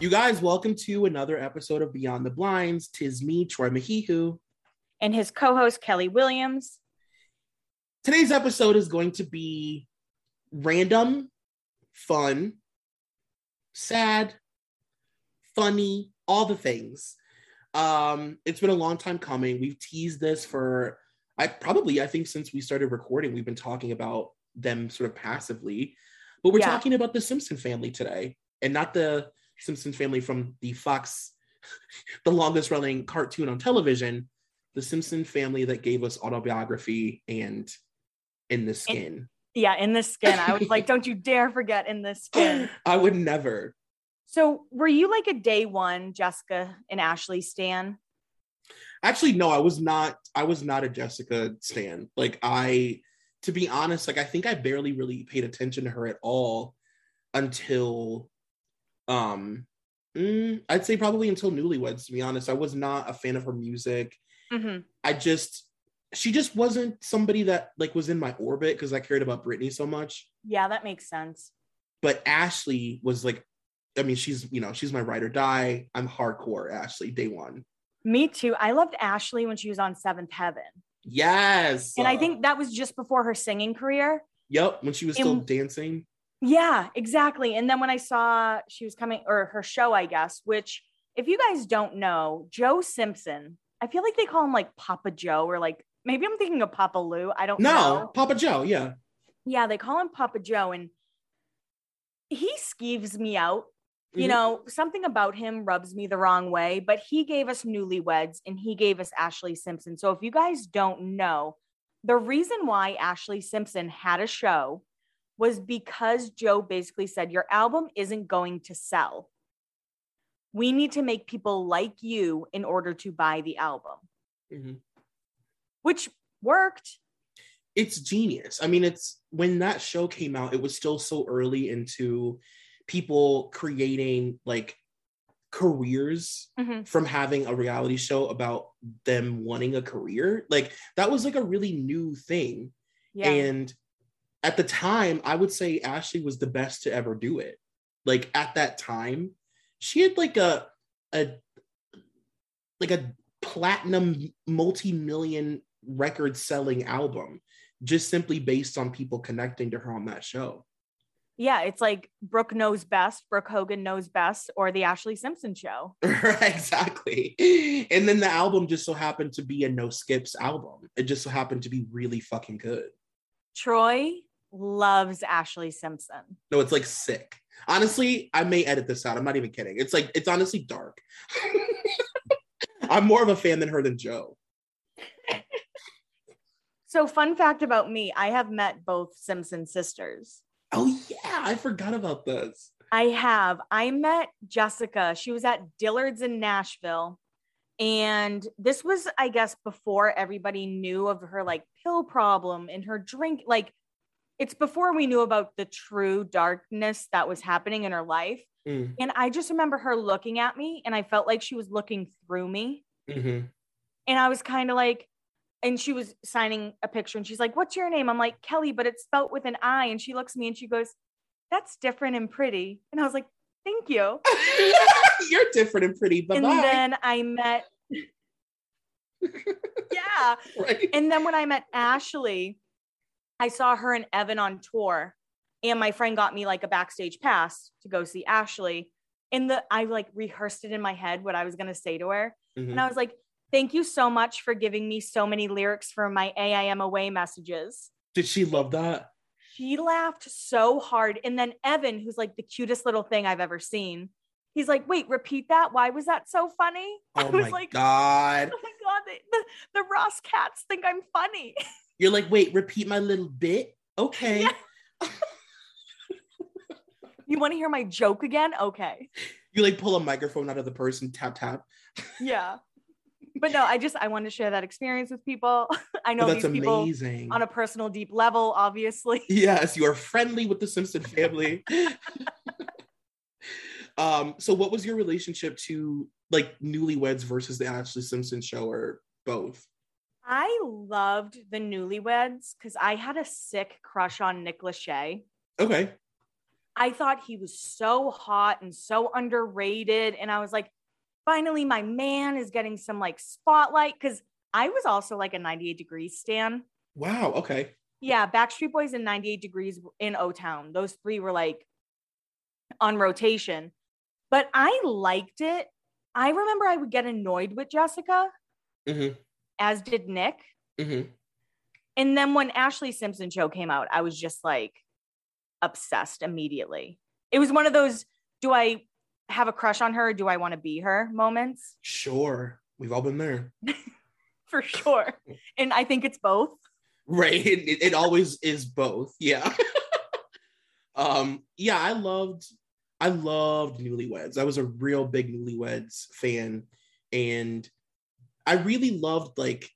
You guys, welcome to another episode of Beyond the Blinds. Tis me, Troy Mahihu. And his co-host, Kelly Williams. Today's episode is going to be random, fun, sad, funny, all the things. It's been a long time coming. We've teased this for, I think since we started recording, we've been talking about them sort of passively. But we're talking about the Simpson family today, and not the Simpson family from the Fox, the longest running cartoon on television, the Simpson family that gave us Autobiography and In the Skin. In the Skin. I was like, don't you dare forget In the Skin. I would never. So were you like a day one Jessica and Ashlee stan? Actually, no, I was not a Jessica stan. Like to be honest, like I think I barely really paid attention to her at all until I'd say probably until Newlyweds, to be honest. I was not a fan of her music. Mm-hmm. She just wasn't somebody that like was in my orbit because I cared about Britney so much. Yeah, that makes sense. But Ashlee was like, I mean, she's my ride or die. I'm hardcore Ashlee day one. Me too. I loved Ashlee when she was on Seventh Heaven. Yes. And I think that was just before her singing career. Yep. When she was still dancing. Yeah, exactly. And then when I saw she was coming, or her show, I guess, which if you guys don't know, Joe Simpson, I feel like they call him like Papa Joe, or like, maybe I'm thinking of Papa Lou. I don't know. No, Papa Joe. Yeah. Yeah. They call him Papa Joe, and he skeeves me out. Mm-hmm. You know, something about him rubs me the wrong way, but he gave us Newlyweds and he gave us Ashlee Simpson. So if you guys don't know, the reason why Ashlee Simpson had a show was because Joe basically said, your album isn't going to sell. We need to make people like you in order to buy the album. Mm-hmm. Which worked. It's genius. I mean, it's when that show came out, it was still so early into people creating like careers from having a reality show about them wanting a career. Like that was like a really new thing. Yeah. And at the time, I would say Ashlee was the best to ever do it. Like at that time, she had like a platinum multi-million record selling album just simply based on people connecting to her on that show. Yeah, it's like Brooke knows best, Brooke Hogan knows best, or the Ashlee Simpson Show. Exactly. And then the album just so happened to be a no skips album. It just so happened to be really fucking good. Troy loves Ashlee Simpson. No, it's like sick. Honestly, I may edit this out. I'm not even kidding. It's like, it's honestly dark. I'm more of a fan than her than Joe. So fun fact about me, I have met both Simpson sisters. Oh yeah, I forgot about this. I have. I met Jessica. She was at Dillard's in Nashville. And this was, I guess, before everybody knew of her like pill problem and her drink. Like it's before we knew about the true darkness that was happening in her life. Mm. And I just remember her looking at me and I felt like she was looking through me. Mm-hmm. And I was kind of like, and she was signing a picture and she's like, what's your name? I'm like, Kelly, but it's spelt with an I. And she looks at me and she goes, that's different and pretty. And I was like, thank you. You're different and pretty. Bye-bye. And then I met. Yeah. Right. And then when I met Ashlee, I saw her and Evan on tour. And my friend got me like a backstage pass to go see Ashlee. And I like rehearsed it in my head what I was going to say to her. Mm-hmm. And I was like, Thank you so much for giving me so many lyrics for my AIM away messages. Did she love that? She laughed so hard. And then Evan, who's like the cutest little thing I've ever seen, he's like, wait, repeat that. Why was that so funny? Oh my God. Oh my God. The Ross cats think I'm funny. You're like, wait, repeat my little bit. Okay. Yeah. You want to hear my joke again? Okay. You like pull a microphone out of the person, tap, tap. Yeah. But no, I want to share that experience with people. I know that's these people amazing. On a personal deep level, obviously. Yes, you are friendly with the Simpson family. So what was your relationship to like Newlyweds versus the Ashlee Simpson Show or both? I loved the Newlyweds because I had a sick crush on Nick Lachey. Okay. I thought he was so hot and so underrated. And I was like, finally, my man is getting some like spotlight, because I was also like a 98 Degrees stan. Wow. Okay. Yeah. Backstreet Boys and 98 Degrees in O-Town. Those three were like on rotation, but I liked it. I remember I would get annoyed with Jessica, mm-hmm. as did Nick. Mm-hmm. And then when Ashlee Simpson Show came out, I was just like obsessed immediately. It was one of those, do I have a crush on her? Do I want to be her moments? Sure. We've all been there. For sure. And I think it's both. Right. It always is both. Yeah. Yeah, I loved Newlyweds. I was a real big Newlyweds fan. And I really loved, like,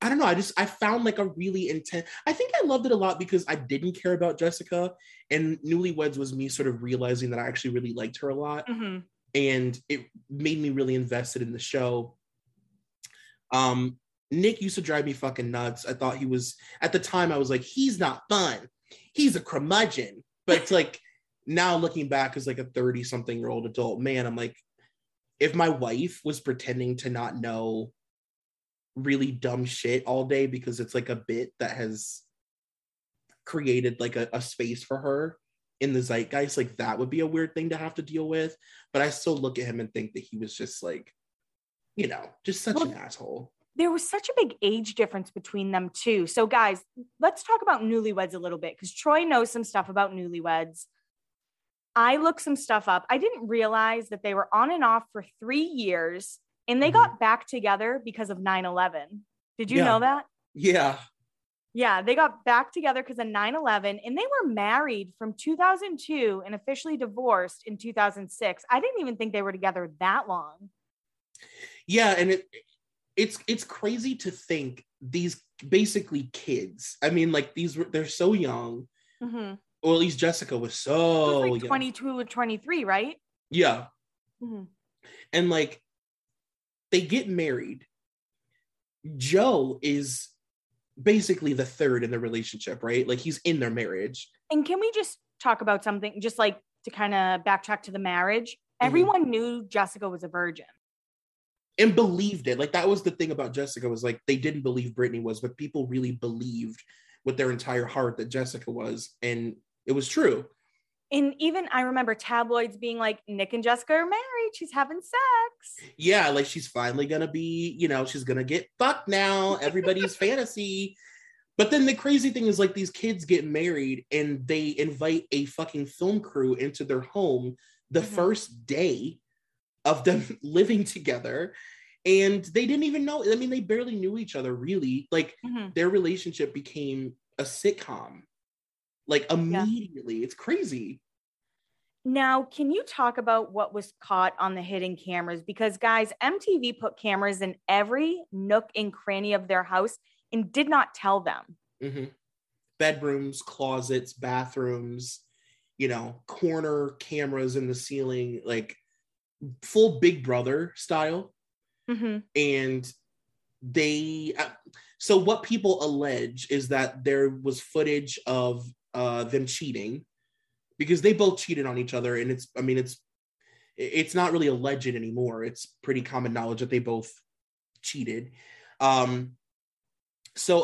I don't know. I found like a really intense, I think I loved it a lot because I didn't care about Jessica, and Newlyweds was me sort of realizing that I actually really liked her a lot. Mm-hmm. And it made me really invested in the show. Nick used to drive me fucking nuts. I thought he was, at the time I was like, he's not fun. He's a curmudgeon. But it's like, now looking back as like a 30 something year old adult man, I'm like, if my wife was pretending to not know really dumb shit all day because it's like a bit that has created like a space for her in the zeitgeist, like that would be a weird thing to have to deal with. But I still look at him and think that he was just like, you know, just such an asshole. There was such a big age difference between them too. So guys, let's talk about Newlyweds a little bit, because Troy knows some stuff about Newlyweds. I looked some stuff up. I didn't realize that they were on and off for 3 years. And they got back together because of 9/11. Did you know that? Yeah. Yeah, they got back together because of 9/11, and they were married from 2002 and officially divorced in 2006. I didn't even think they were together that long. Yeah, and it's crazy to think these basically kids. I mean, like they're so young. Mm-hmm. Or at least Jessica was so like young. 22 or 23, right? Yeah. Mm-hmm. And like, they get married. Joe is basically the third in the relationship, right? Like he's in their marriage. And can we just talk about something, just like to kind of backtrack to the marriage? Mm-hmm. Everyone knew Jessica was a virgin. And believed it. Like that was the thing about Jessica, was like, they didn't believe Britney was, but people really believed with their entire heart that Jessica was. And it was true. And even I remember tabloids being like, Nick and Jessica are married. She's having sex. Yeah, like she's finally going to be, you know, she's going to get fucked now. Everybody's fantasy. But then the crazy thing is like these kids get married and they invite a fucking film crew into their home the mm-hmm. first day of them living together. And they didn't even know. I mean, they barely knew each other really. Like mm-hmm. their relationship became a sitcom. Like immediately, yeah. It's crazy. Now, can you talk about what was caught on the hidden cameras? Because guys, MTV put cameras in every nook and cranny of their house and did not tell them. Mm-hmm. Bedrooms, closets, bathrooms, you know, corner cameras in the ceiling, like full Big Brother style. Mm-hmm. And they, so what people allege is that there was footage of them cheating, because they both cheated on each other, and it's not really a legend anymore. It's pretty common knowledge that they both cheated. So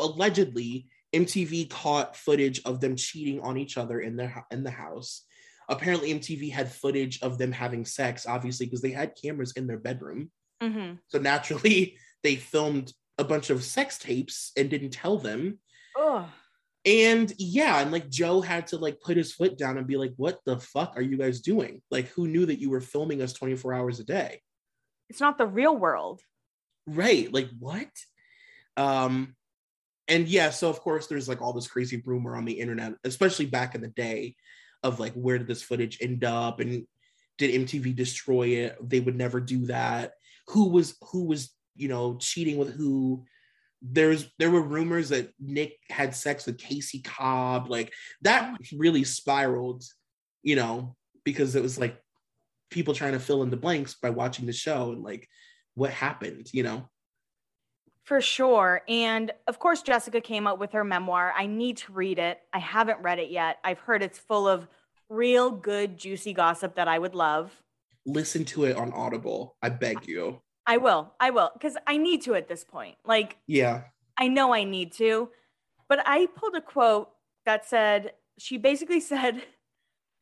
allegedly, MTV caught footage of them cheating on each other in the house. Apparently, MTV had footage of them having sex, obviously, because they had cameras in their bedroom. Mm-hmm. So naturally, they filmed a bunch of sex tapes and didn't tell them. Ugh. And yeah, and like Joe had to like put his foot down and be like, what the fuck are you guys doing? Like, who knew that you were filming us 24 hours a day? It's not the real world. Right. Like, what? And yeah, so of course there's like all this crazy rumor on the internet, especially back in the day, of like, where did this footage end up? And did MTV destroy it? They would never do that. Who was, you know, cheating with who? There were rumors that Nick had sex with Casey Cobb. Like, that really spiraled, you know, because it was like people trying to fill in the blanks by watching the show and like what happened, you know? For sure. And of course, Jessica came up with her memoir. I need to read it. I haven't read it yet. I've heard it's full of real good, juicy gossip that I would love. Listen to it on Audible. I beg you. I will, because I need to at this point. Like, yeah, I know I need to, but I pulled a quote that said, she basically said,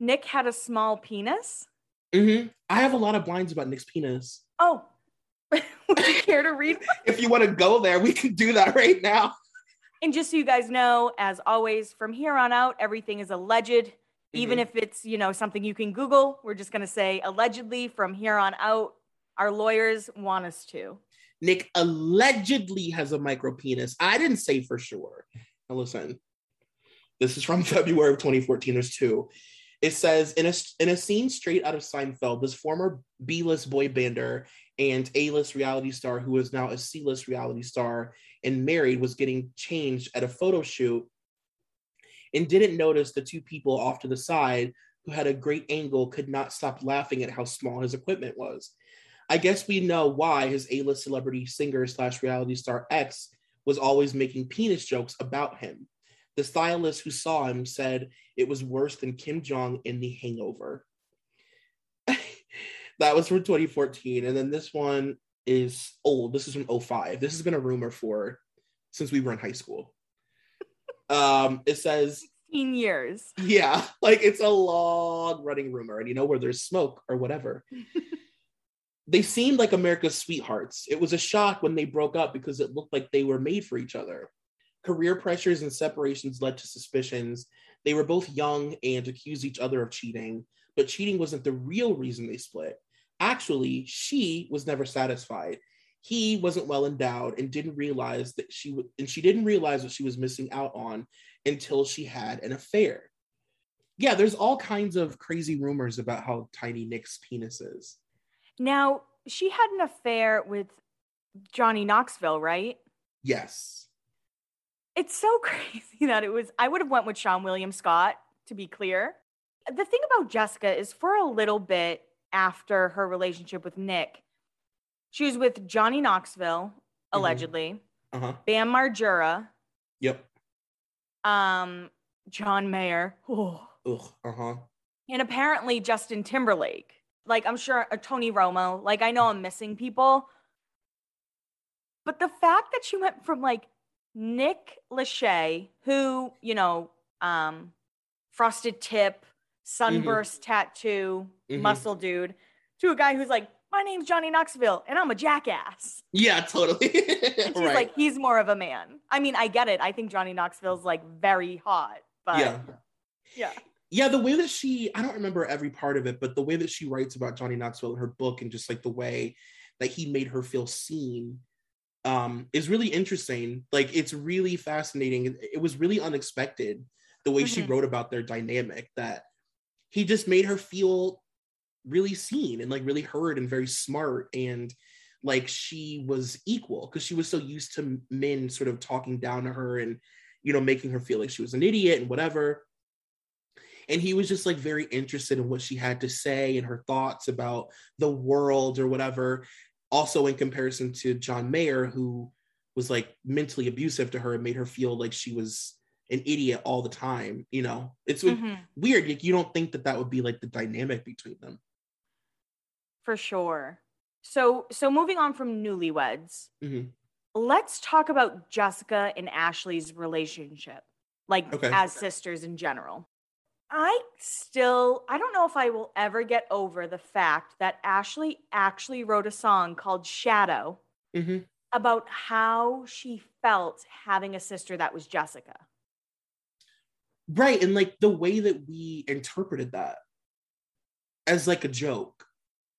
Nick had a small penis. Mm-hmm. I have a lot of blinds about Nick's penis. Oh, would you care to read? If you want to go there, we can do that right now. And just so you guys know, as always, from here on out, everything is alleged. Mm-hmm. Even if it's, you know, something you can Google, we're just going to say allegedly from here on out. Our lawyers want us to. Nick allegedly has a micro penis. I didn't say for sure. Now listen, this is from February of 2014. There's two. It says, in a scene straight out of Seinfeld, this former B-list boy bander and A-list reality star, who is now a C-list reality star and married, was getting changed at a photo shoot and didn't notice the two people off to the side who had a great angle could not stop laughing at how small his equipment was. I guess we know why his A-list celebrity singer / reality star X was always making penis jokes about him. The stylist who saw him said it was worse than Kim Jong in The Hangover. That was from 2014. And then this one is old. This is from 2005. This has been a rumor for since we were in high school. It says 16 years. Yeah, like it's a long running rumor. And you know, where there's smoke or whatever. They seemed like America's sweethearts. It was a shock when they broke up because it looked like they were made for each other. Career pressures and separations led to suspicions. They were both young and accused each other of cheating, but cheating wasn't the real reason they split. Actually, she was never satisfied. He wasn't well endowed and didn't realize what she was missing out on until she had an affair. Yeah, there's all kinds of crazy rumors about how tiny Nick's penis is. Now, she had an affair with Johnny Knoxville, right? Yes. It's so crazy that it was, I would have went with Sean William Scott, to be clear. The thing about Jessica is, for a little bit after her relationship with Nick, she was with Johnny Knoxville, allegedly, mm-hmm. Uh-huh. Bam Margera. Yep. John Mayer. Ugh. Uh-huh. And apparently Justin Timberlake. Like, I'm sure Tony Romo, like, I know I'm missing people. But the fact that she went from like Nick Lachey, who, you know, frosted tip, sunburst mm-hmm. tattoo, mm-hmm. muscle dude, to a guy who's like, my name's Johnny Knoxville and I'm a jackass. Yeah, totally. And she's right. Like, he's more of a man. I mean, I get it. I think Johnny Knoxville's like very hot, but yeah. Yeah, the way that she, I don't remember every part of it, but the way that she writes about Johnny Knoxville in her book and just like the way that he made her feel seen is really interesting. Like, it's really fascinating. It was really unexpected the way mm-hmm. she wrote about their dynamic, that he just made her feel really seen and like really heard and very smart. And like, she was equal, because she was so used to men sort of talking down to her and, you know, making her feel like she was an idiot and whatever. And he was just like very interested in what she had to say and her thoughts about the world or whatever. Also, in comparison to John Mayer, who was like mentally abusive to her and made her feel like she was an idiot all the time. You know, it's mm-hmm. weird. Like, you don't think that would be like the dynamic between them. For sure. So moving on from Newlyweds, mm-hmm. let's talk about Jessica and Ashlee's relationship, like okay. as sisters in general. I don't know if I will ever get over the fact that Ashlee actually wrote a song called Shadow mm-hmm. about how she felt having a sister that was Jessica. Right. And like the way that we interpreted that as like a joke,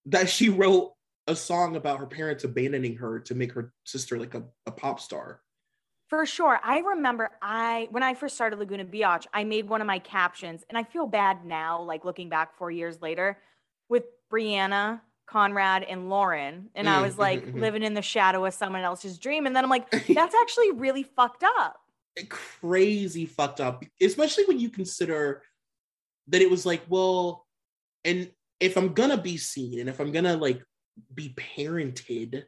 that she wrote a song about her parents abandoning her to make her sister like a pop star. For sure. I remember when I first started Laguna Beach, I made one of my captions, and I feel bad now, like looking back 4 years later, with Brianna, Conrad, and Lauren. And I was like living in the shadow of someone else's dream. And then I'm like, that's actually really fucked up. Crazy fucked up. Especially when you consider that it was like, well, and if I'm gonna be seen and if I'm gonna like be parented,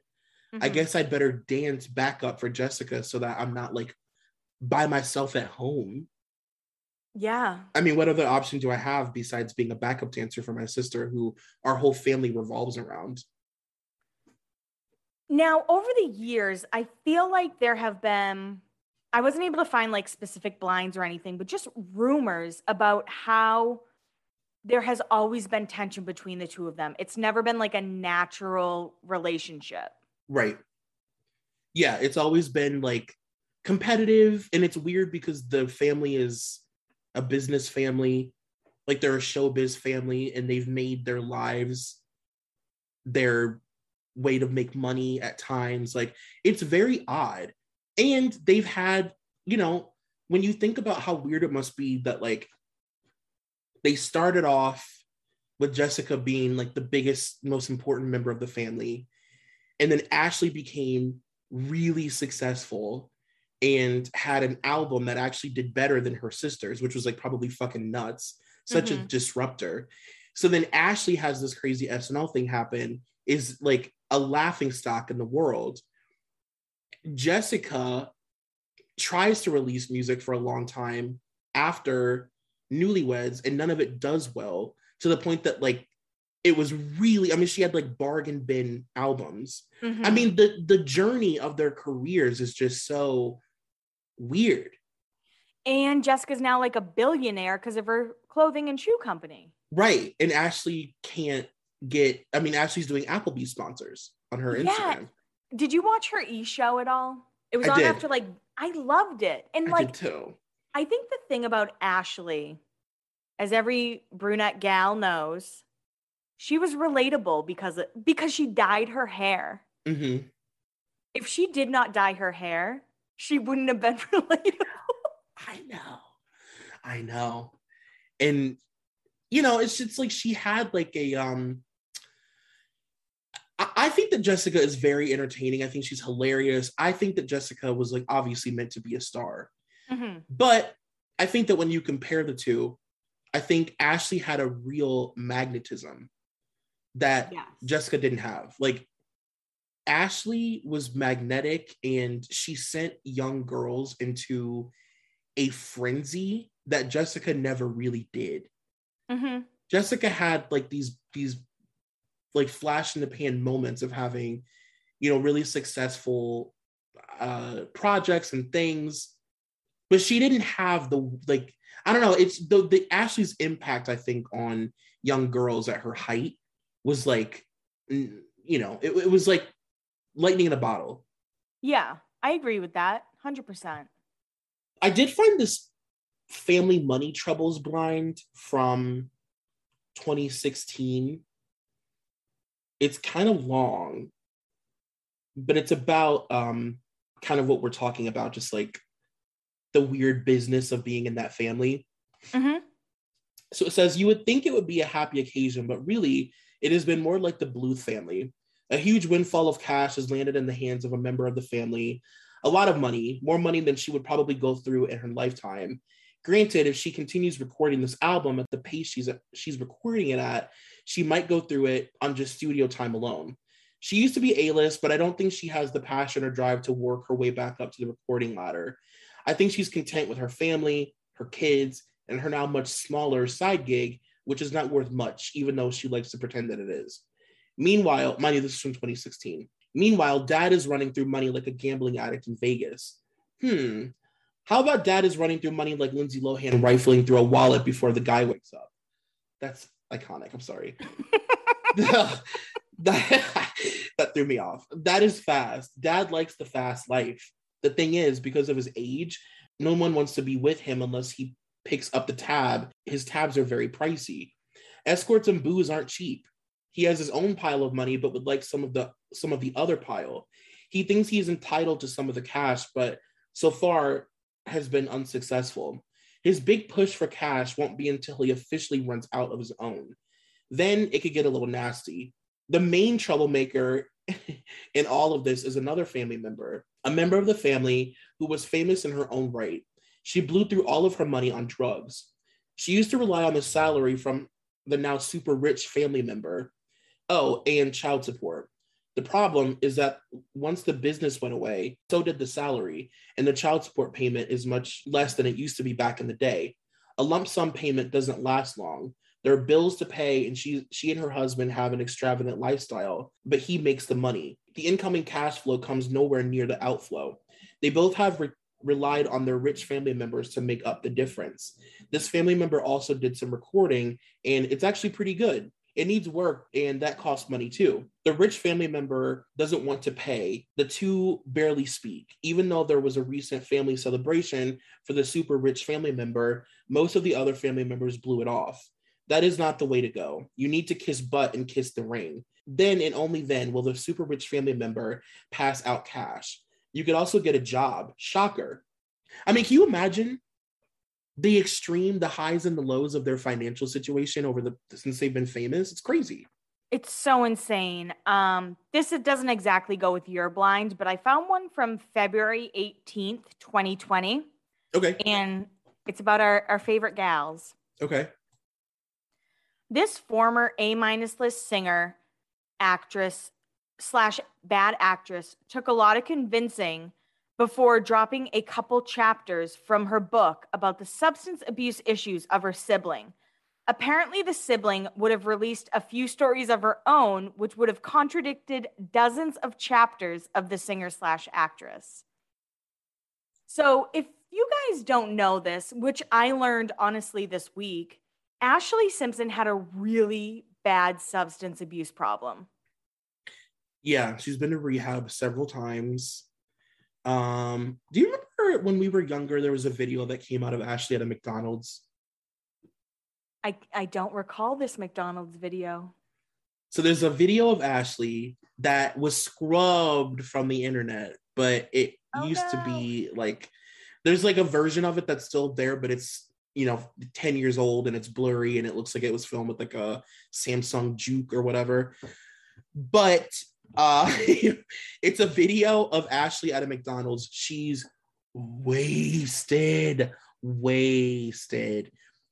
I guess I'd better dance back up for Jessica so that I'm not like by myself at home. Yeah. I mean, what other option do I have besides being a backup dancer for my sister, who our whole family revolves around? Now, over the years, I feel like there have been, I wasn't able to find like specific blinds or anything, but just rumors about how there has always been tension between the two of them. It's never been like a natural relationship. Right. Yeah, it's always been like competitive, and it's weird because the family is a business family, like they're a showbiz family, and they've made their lives their way to make money at times. Like, it's very odd. And they've had, you know, when you think about how weird it must be that like they started off with Jessica being like the biggest, most important member of the family. And then Ashlee became really successful and had an album that actually did better than her sister's, which was like probably fucking nuts, such a disruptor. So then Ashlee has this crazy SNL thing happen, is like a laughingstock in the world. Jessica tries to release music for a long time after Newlyweds, and none of it does well, to the point that like it was really, I mean, she had like bargain bin albums. I mean, the journey of their careers is just so weird. And Jessica's now like a billionaire because of her clothing and shoe company. Right. And Ashlee can't get, I mean, Ashlee's doing Applebee's sponsors on her Instagram. Did you watch her e-show at all? It was on after like, I loved it. And like, I did too. I think the thing about Ashlee, as every brunette gal knows, she was relatable because she dyed her hair. If she did not dye her hair, she wouldn't have been relatable. I know. And, you know, it's just like she had like a, I think that Jessica is very entertaining. I think she's hilarious. I think that Jessica was like obviously meant to be a star. But I think that when you compare the two, I think Ashlee had a real magnetism that Jessica didn't have. Like, Ashlee was magnetic, and she sent young girls into a frenzy that Jessica never really did. Jessica had like these like flash in the pan moments of having, you know, really successful projects and things, but she didn't have the, like, I don't know, it's the Ashlee's impact, I think, on young girls at her height was like, you know, it was like lightning in a bottle. Yeah, I agree with that, 100%. I did find this family money troubles blind from 2016. It's kind of long, but it's about kind of what we're talking about, just like the weird business of being in that family. So it says, you would think it would be a happy occasion, but really it has been more like the Bluth family. A huge windfall of cash has landed in the hands of a member of the family. A lot of money, more money than she would probably go through in her lifetime. Granted, if she continues recording this album at the pace she's recording it at, she might go through it on just studio time alone. She used to be A-list, but I don't think she has the passion or drive to work her way back up to the recording ladder. I think she's content with her family, her kids, and her now much smaller side gig, which is not worth much, even though she likes to pretend that it is. Meanwhile, mind you, this is from 2016. Meanwhile, Dad is running through money like a gambling addict in Vegas. How about Dad is running through money like Lindsay Lohan rifling through a wallet before the guy wakes up? That's iconic. I'm sorry. That threw me off. That is fast. Dad likes the fast life. The thing is, because of his age, no one wants to be with him unless he picks up the tab. His tabs are very pricey. Escorts and booze aren't cheap. He has his own pile of money, but would like some of the other pile. He thinks he's entitled to some of the cash, but so far has been unsuccessful. His big push for cash won't be until he officially runs out of his own. Then it could get a little nasty. The main troublemaker in all of this is another family member, a member of the family who was famous in her own right. She blew through all of her money on drugs. She used to rely on the salary from the now super rich family member. Oh, and child support. The problem is that once the business went away, so did the salary, and the child support payment is much less than it used to be back in the day. A lump sum payment doesn't last long. There are bills to pay, and she and her husband have an extravagant lifestyle, but he makes the money. The incoming cash flow comes nowhere near the outflow. They both have relied on their rich family members to make up the difference. This family member also did some recording, and it's actually pretty good. It needs work, and that costs money too. The rich family member doesn't want to pay. The two barely speak. Even though there was a recent family celebration for the super rich family member, most of the other family members blew it off. That is not the way to go. You need to kiss butt and kiss the ring. Then and only then will the super rich family member pass out cash. You could also get a job. Shocker. I mean, can you imagine the extreme, the highs and the lows of their financial situation since they've been famous? It's crazy. It's so insane. This doesn't exactly go with your blind, but I found one from February 18th, 2020. Okay. And it's about our favorite gals. Okay. This former A-minus list singer, actress, / bad actress took a lot of convincing before dropping a couple chapters from her book about the substance abuse issues of her sibling. Apparently, the sibling would have released a few stories of her own, which would have contradicted dozens of chapters of the singer / actress. So if you guys don't know this, which I learned honestly this week, Ashlee Simpson had a really bad substance abuse problem. Yeah, she's been to rehab several times. Do you remember when we were younger, there was a video that came out of Ashlee at a McDonald's? I don't recall this McDonald's video. So there's a video of Ashlee that was scrubbed from the internet, but it used to be like, there's like a version of it that's still there, but it's, 10 years old and it's blurry and it looks like it was filmed with like a Samsung juke or whatever. But it's a video of Ashlee at a McDonald's. She's wasted.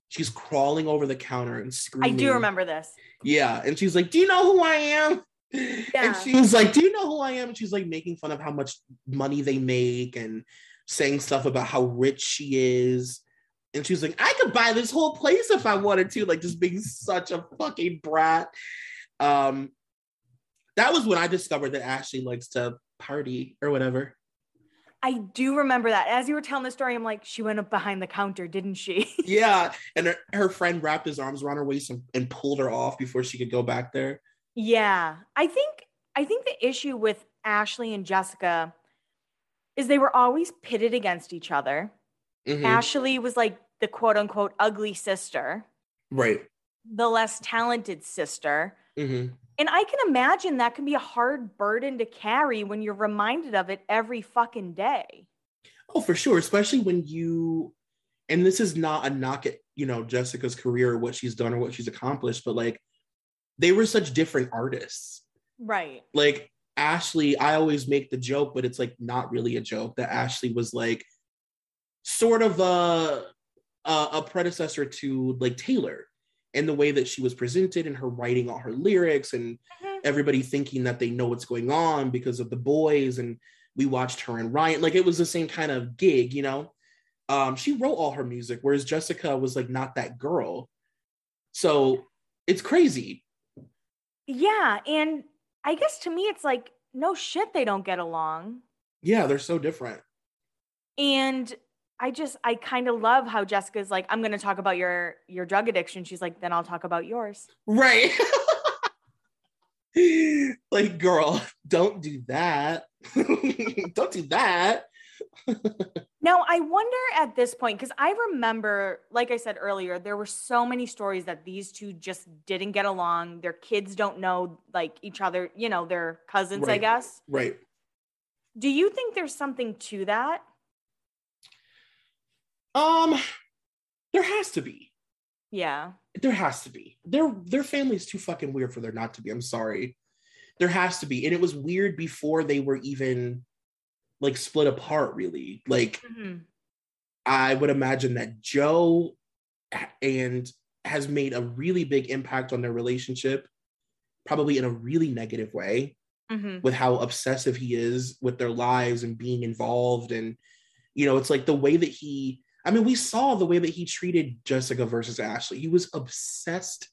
She's crawling over the counter and screaming. I do remember this. Yeah. And she's like, do you know who I am? Yeah. And she was like, do you know who I am? And she's like making fun of how much money they make and saying stuff about how rich she is. And she's like, I could buy this whole place if I wanted to. Like just being such a fucking brat. That was when I discovered that Ashlee likes to party or whatever. I do remember that. As you were telling the story, I'm like, she went up behind the counter, didn't she? Yeah. And her friend wrapped his arms around her waist and pulled her off before she could go back there. Yeah. I think the issue with Ashlee and Jessica is they were always pitted against each other. Mm-hmm. Ashlee was like the quote unquote ugly sister. Right. The less talented sister. Mm-hmm. And I can imagine that can be a hard burden to carry when you're reminded of it every fucking day. Oh, for sure. Especially when and this is not a knock at, Jessica's career or what she's done or what she's accomplished, but like they were such different artists. Right. Like Ashlee, I always make the joke, but it's like not really a joke that Ashlee was like sort of a predecessor to like Taylor. And the way that she was presented and her writing all her lyrics and everybody thinking that they know what's going on because of The Boys. And we watched her and Ryan. Like it was the same kind of gig, she wrote all her music, whereas Jessica was like not that girl. So it's crazy. Yeah. And I guess to me, it's like, no shit, they don't get along. Yeah, they're so different. And I kind of love how Jessica's like, I'm going to talk about your drug addiction. She's like, then I'll talk about yours. Right. Like, girl, don't do that. Don't do that. Now, I wonder at this point, because I remember, like I said earlier, there were so many stories that these two just didn't get along. Their kids don't know, like, each other, you know, they're cousins, right. I guess. Right. Do you think there's something to that? There has to be. Yeah. There has to be. Their family is too fucking weird for there not to be. I'm sorry. There has to be. And it was weird before they were even, like, split apart, really. Like, mm-hmm. I would imagine that Joe has made a really big impact on their relationship, probably in a really negative way, mm-hmm. with how obsessive he is with their lives and being involved. And, you know, it's like the way that we saw the way that he treated Jessica versus Ashlee. He was obsessed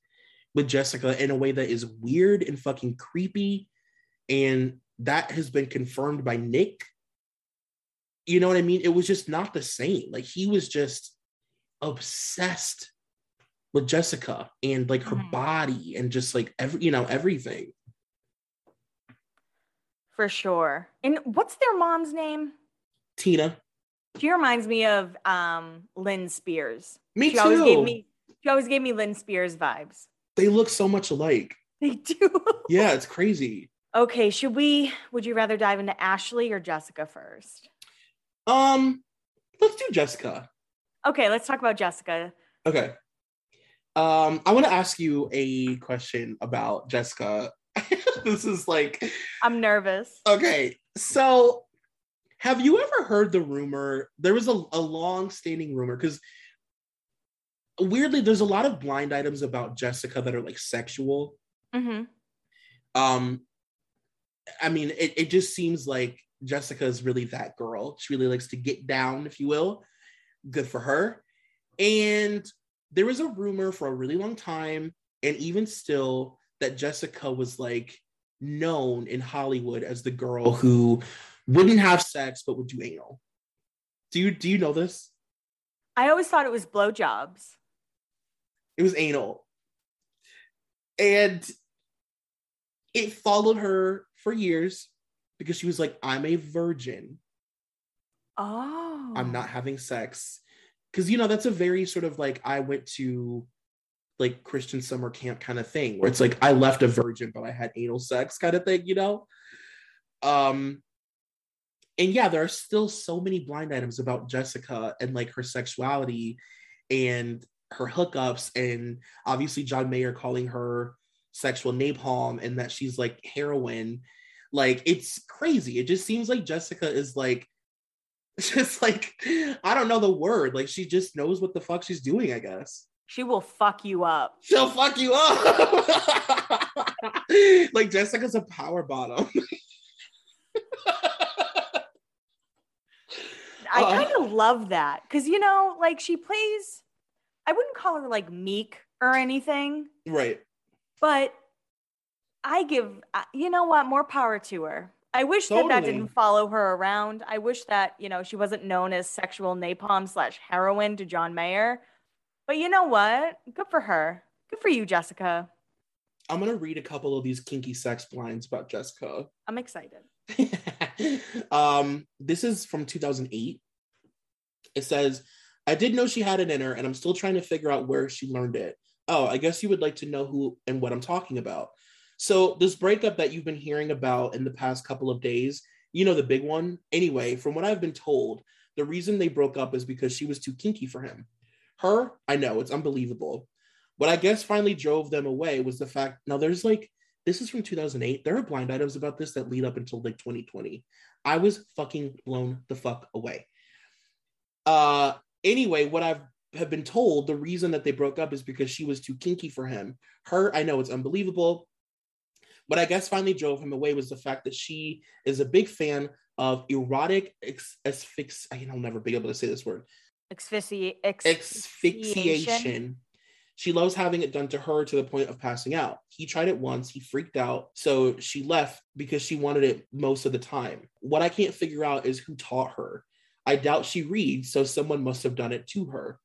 with Jessica in a way that is weird and fucking creepy. And that has been confirmed by Nick. You know what I mean? It was just not the same. Like, he was just obsessed with Jessica and, like, her body and just, like, everything. For sure. And what's their mom's name? Tina. She reminds me of Lynn Spears. Me too. She always gave me Lynn Spears vibes. They look so much alike. They do. Yeah, it's crazy. Okay, would you rather dive into Ashlee or Jessica first? Let's do Jessica. Okay, let's talk about Jessica. Okay. I want to ask you a question about Jessica. This is like... I'm nervous. Okay, so... Have you ever heard the rumor? There was a long-standing rumor, because weirdly, there's a lot of blind items about Jessica that are, like, sexual. Mm-hmm. I mean, it just seems like Jessica is really that girl. She really likes to get down, if you will. Good for her. And there was a rumor for a really long time, and even still, that Jessica was, like, known in Hollywood as the girl who... wouldn't have sex, but would do anal. Do you know this? I always thought it was blowjobs. It was anal. And it followed her for years because she was like, I'm a virgin. Oh. I'm not having sex. Because, you know, that's a very sort of like, I went to like Christian summer camp kind of thing, where it's like, I left a virgin, but I had anal sex kind of thing, you know? And yeah, there are still so many blind items about Jessica and like her sexuality and her hookups, and obviously John Mayer calling her sexual napalm and that she's like heroin. Like, it's crazy. It just seems like Jessica is like, just like, I don't know the word. Like, she just knows what the fuck she's doing, I guess. She will fuck you up. She'll fuck you up. Like, Jessica's a power bottom. I kind of love that, because, you know, like, she plays, I wouldn't call her like meek or anything. Right. But I give, you know what, more power to her. I wish that didn't follow her around. I wish that, you know, she wasn't known as sexual napalm / heroin to John Mayer. But you know what? Good for her. Good for you, Jessica. I'm going to read a couple of these kinky sex blinds about Jessica. I'm excited. This is from 2008. It says, I did know she had it in her, and I'm still trying to figure out where she learned it. Oh, I guess you would like to know who and what I'm talking about. So this breakup that you've been hearing about in the past couple of days, you know, the big one. Anyway, from what I've been told, the reason they broke up is because she was too kinky for him. Her, I know, it's unbelievable. What I guess finally drove them away was the fact, now there's like, this is from 2008. There are blind items about this that lead up until like 2020. I was fucking blown the fuck away. Anyway, what I have been told, the reason that they broke up is because she was too kinky for him. Her, I know, it's unbelievable. What I guess finally drove him away was the fact that she is a big fan of erotic I'll never be able to say this word. Asphyxiation. She loves having it done to her to the point of passing out. He tried it once. He freaked out. So she left because she wanted it most of the time. What I can't figure out is who taught her. I doubt she reads, so someone must have done it to her.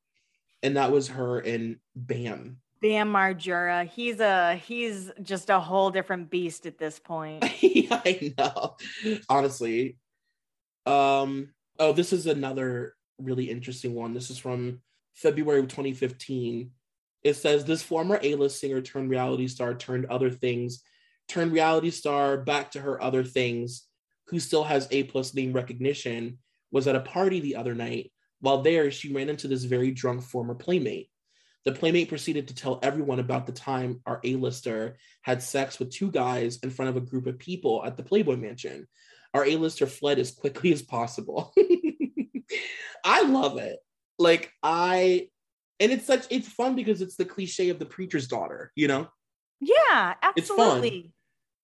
And that was her and Bam Bam Margera, he's just a whole different beast at this point. Yeah, I know. Honestly. Oh, this is another really interesting one. This is from February 2015. It says, this former A-list singer turned reality star turned other things, turned reality star back to her other things, who still has A-plus name recognition, was at a party the other night. While there, she ran into this very drunk former playmate. The playmate proceeded to tell everyone about the time our A-lister had sex with two guys in front of a group of people at the Playboy Mansion. Our A-lister fled as quickly as possible. I love it. Like, and it's fun because it's the cliche of the preacher's daughter, you know? Yeah, absolutely. It's fun.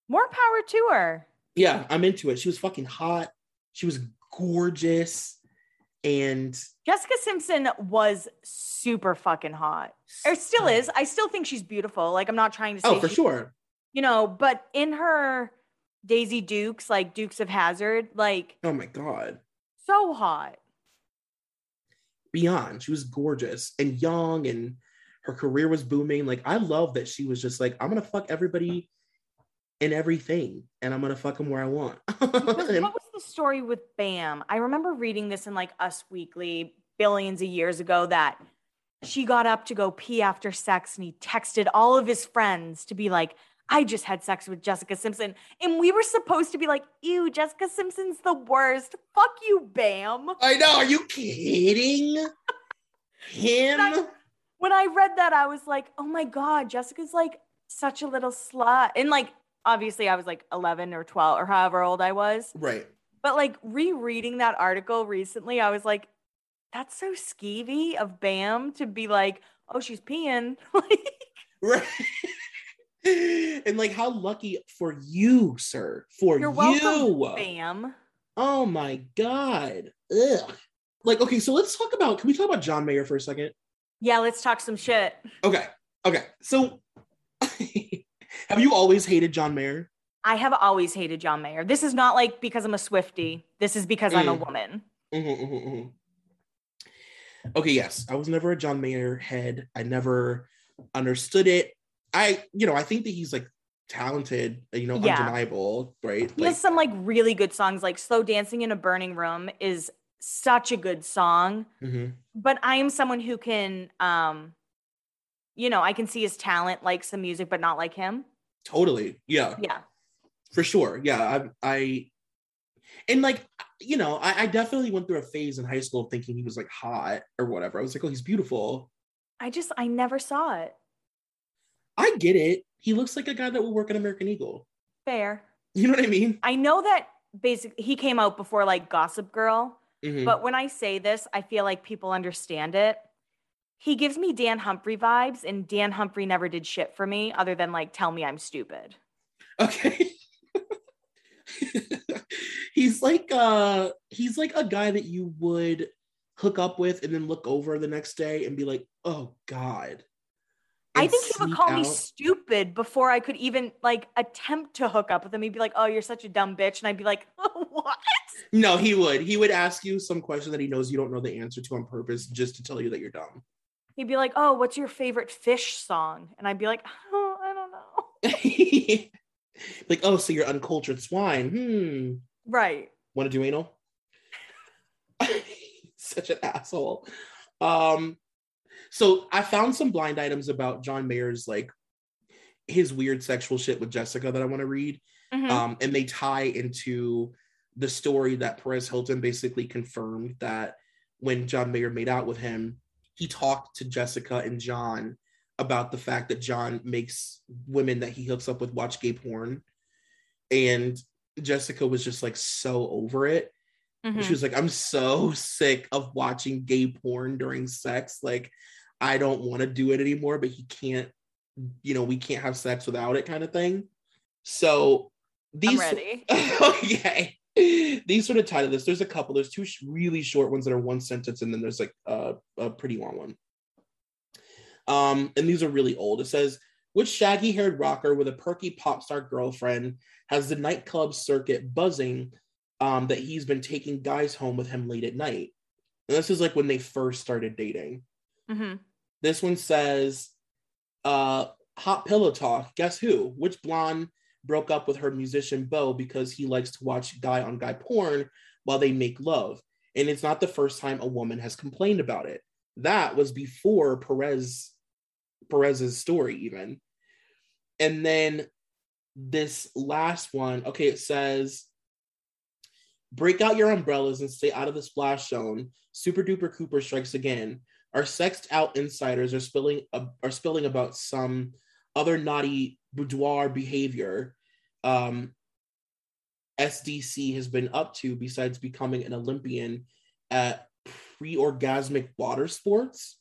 More power to her. Yeah, I'm into it. She was fucking hot. She was gorgeous. And Jessica Simpson was super fucking hot, or still is. I still think she's beautiful. Like, I'm not trying to say sure, you know, but in her Daisy Dukes, like Dukes of Hazzard, like, oh my God, so hot. Beyond, she was gorgeous and young, and her career was booming. Like, I love that she was just like, I'm gonna fuck everybody and everything, and I'm gonna fuck them where I want. What was the story with Bam? I remember reading this in like Us Weekly billions of years ago, that she got up to go pee after sex and he texted all of his friends to be like, I just had sex with Jessica Simpson. And we were supposed to be like, ew, Jessica Simpson's the worst. Fuck you, Bam. I know. Are you kidding? Him? When I read that, I was like, oh my God, Jessica's like such a little slut. And like, obviously I was like 11 or 12 or however old I was. Right. But like rereading that article recently, I was like, that's so skeevy of Bam to be like, oh, she's peeing. Like, right. And like, how lucky for you, sir. You're welcome, Bam. Oh my God. Ugh. Like, okay, so can we talk about John Mayer for a second? Yeah, let's talk some shit. Okay. So have you always hated John Mayer? I have always hated John Mayer. This is not like because I'm a Swiftie. This is because I'm a woman. Mm-hmm, mm-hmm, mm-hmm. Okay, yes. I was never a John Mayer head. I never understood it. I think that he's like talented, undeniable, right? He has some like really good songs, like Slow Dancing in a Burning Room is such a good song. Mm-hmm. But I am someone who can, I can see his talent, like some music, but not like him. Totally. Yeah. Yeah. For sure. Yeah. I definitely went through a phase in high school thinking he was like hot or whatever. I was like, oh, he's beautiful. I never saw it. I get it. He looks like a guy that will work at American Eagle. Fair. You know what I mean? I know that basically he came out before like Gossip Girl, mm-hmm. but when I say this, I feel like people understand it. He gives me Dan Humphrey vibes, and Dan Humphrey never did shit for me other than like tell me I'm stupid. Okay. He's like a guy that you would hook up with and then look over the next day and be like, oh God. I think he would call me stupid before I could even like attempt to hook up with him. He'd be like, oh, you're such a dumb bitch. And I'd be like, what? No, he would. He would ask you some question that he knows you don't know the answer to on purpose just to tell you that you're dumb. He'd be like, oh, what's your favorite fish song? And I'd be like, oh, I don't know. Like, oh, so you're uncultured swine. Right. Want to do anal? Such an asshole. So I found some blind items about John Mayer's, like, his weird sexual shit with Jessica that I want to read. Mm-hmm. And they tie into the story that Paris Hilton basically confirmed that when John Mayer made out with him, he talked to Jessica and John about the fact that John makes women that he hooks up with watch gay porn. And Jessica was just, like, so over it. Mm-hmm. She was like, I'm so sick of watching gay porn during sex. Like, I don't want to do it anymore, but he can't, we can't have sex without it, kind of thing. So these, I'm ready. Okay. These sort of tie to this. There's a couple, there's two really short ones that are one sentence. And then there's like a pretty long one. And these are really old. It says, which shaggy haired rocker with a perky pop star girlfriend has the nightclub circuit buzzing that he's been taking guys home with him late at night? And this is like when they first started dating. Mm-hmm. This one says, Hot Pillow Talk. Guess who? Which blonde broke up with her musician beau because he likes to watch guy on guy porn while they make love? And it's not the first time a woman has complained about it. That was before Perez's story even. And then this last one, okay, it says, break out your umbrellas and stay out of the splash zone. Super Duper Cooper strikes again. Our sexed out insiders are spilling about some other naughty boudoir behavior SDC has been up to besides becoming an Olympian at pre-orgasmic water sports.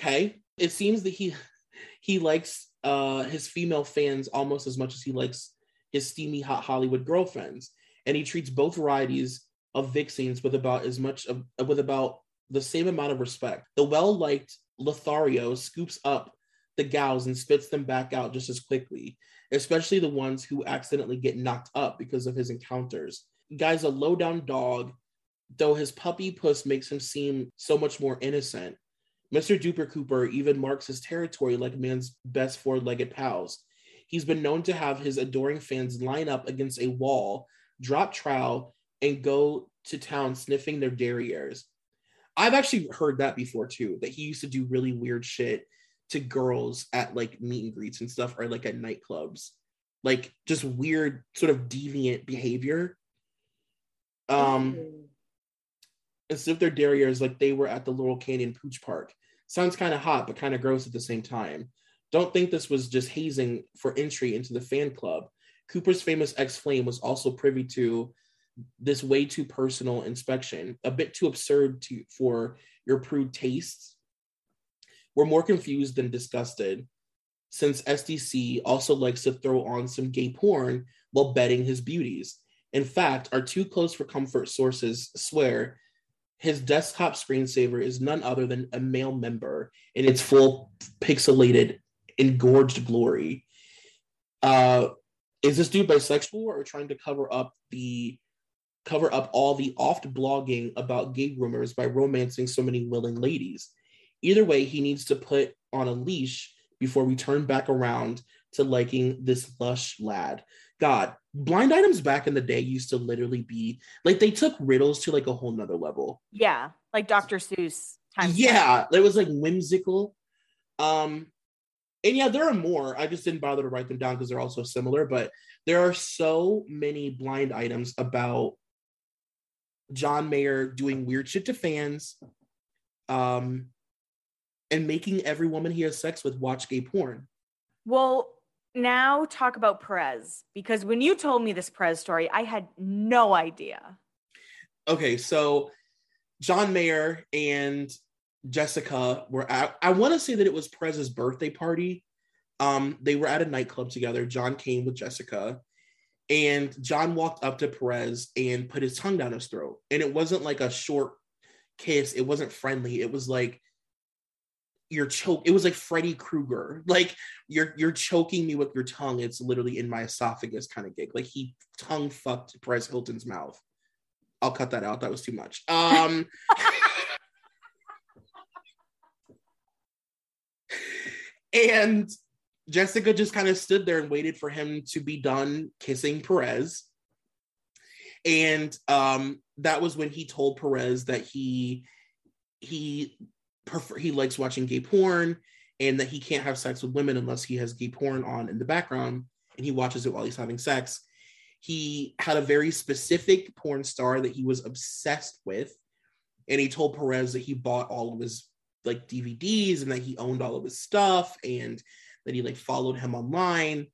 Okay. It seems that he likes his female fans almost as much as he likes his steamy hot Hollywood girlfriends, and he treats both varieties of vixens with about the same amount of respect. The well-liked Lothario scoops up the gals and spits them back out just as quickly, especially the ones who accidentally get knocked up because of his encounters. Guy's a low-down dog, though his puppy puss makes him seem so much more innocent. Mr. Duper Cooper even marks his territory like man's best four-legged pals. He's been known to have his adoring fans line up against a wall, drop trowel, and go to town sniffing their derrieres. I've actually heard that before too, that he used to do really weird shit to girls at like meet and greets and stuff, or like at nightclubs, like just weird sort of deviant behavior. And so if their derrieres, like they were at the Laurel Canyon Pooch Park. Sounds kind of hot, but kind of gross at the same time. Don't think this was just hazing for entry into the fan club. Cooper's famous ex-flame was also privy to this way too personal inspection, a bit too absurd for your prude tastes. We're more confused than disgusted, since SDC also likes to throw on some gay porn while betting his beauties. In fact, our too close for comfort sources swear his desktop screensaver is none other than a male member in its full pixelated, engorged glory. Is this dude bisexual or trying to cover up all the oft-blogging about gay rumors by romancing so many willing ladies? Either way, he needs to put on a leash before we turn back around to liking this lush lad. God, blind items back in the day used to literally be, like, they took riddles to, like, a whole nother level. Yeah, like Dr. Seuss. Yeah, it was, like, whimsical. And yeah, there are more. I just didn't bother to write them down because they're all so similar, but there are so many blind items about John Mayer doing weird shit to fans, and making every woman he has sex with watch gay porn. Well, now talk about Perez, because when you told me this Perez story, I had no idea. Okay, so John Mayer and Jessica were at, I want to say that it was Perez's birthday party. They were at a nightclub together. John came with Jessica, and John walked up to Perez and put his tongue down his throat. And it wasn't like a short kiss. It wasn't friendly. It was like, you're choking. It was like Freddy Krueger. Like, you're choking me with your tongue. It's literally in my esophagus kind of gig. Like, he tongue fucked Perez Hilton's mouth. I'll cut that out. That was too much. And Jessica just kind of stood there and waited for him to be done kissing Perez. And that was when he told Perez that he likes watching gay porn, and that he can't have sex with women unless he has gay porn on in the background and he watches it while he's having sex. He had a very specific porn star that he was obsessed with, and he told Perez that he bought all of his like DVDs, and that he owned all of his stuff, and that he like followed him online.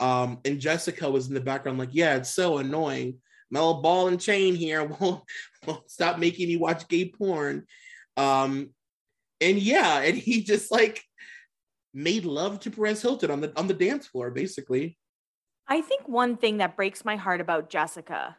And Jessica was in the background like, yeah, it's so annoying. My little ball and chain here won't stop making me watch gay porn. And yeah, and he just like made love to Perez Hilton on the dance floor, basically. I think one thing that breaks my heart about Jessica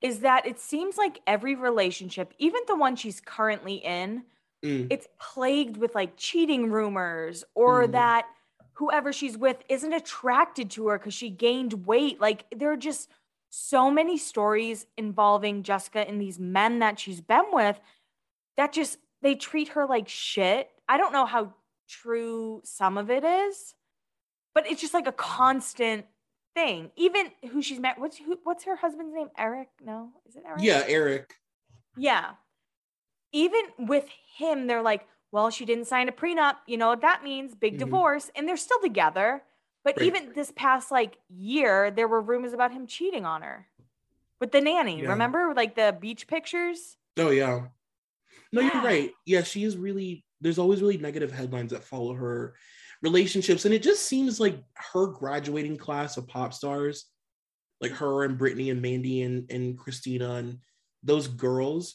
is that it seems like every relationship, even the one she's currently in, it's plagued with like cheating rumors, or that whoever she's with isn't attracted to her because she gained weight. Like, there are just so many stories involving Jessica and these men that she's been with that just, they treat her like shit. I don't know how true some of it is, but it's just like a constant thing. Even who she's met, what's her husband's name? Eric? No, is it Eric? Yeah, Eric. Yeah. Even with him, they're like, well, she didn't sign a prenup. You know what that means? Big divorce. And they're still together. But right. Even this past like year, there were rumors about him cheating on her with the nanny. Yeah. Remember, like the beach pictures? Oh, yeah. No, yeah. You're right. Yeah, she is really, there's always really negative headlines that follow her relationships. And it just seems like her graduating class of pop stars, like her and Britney and Mandy and Christina and those girls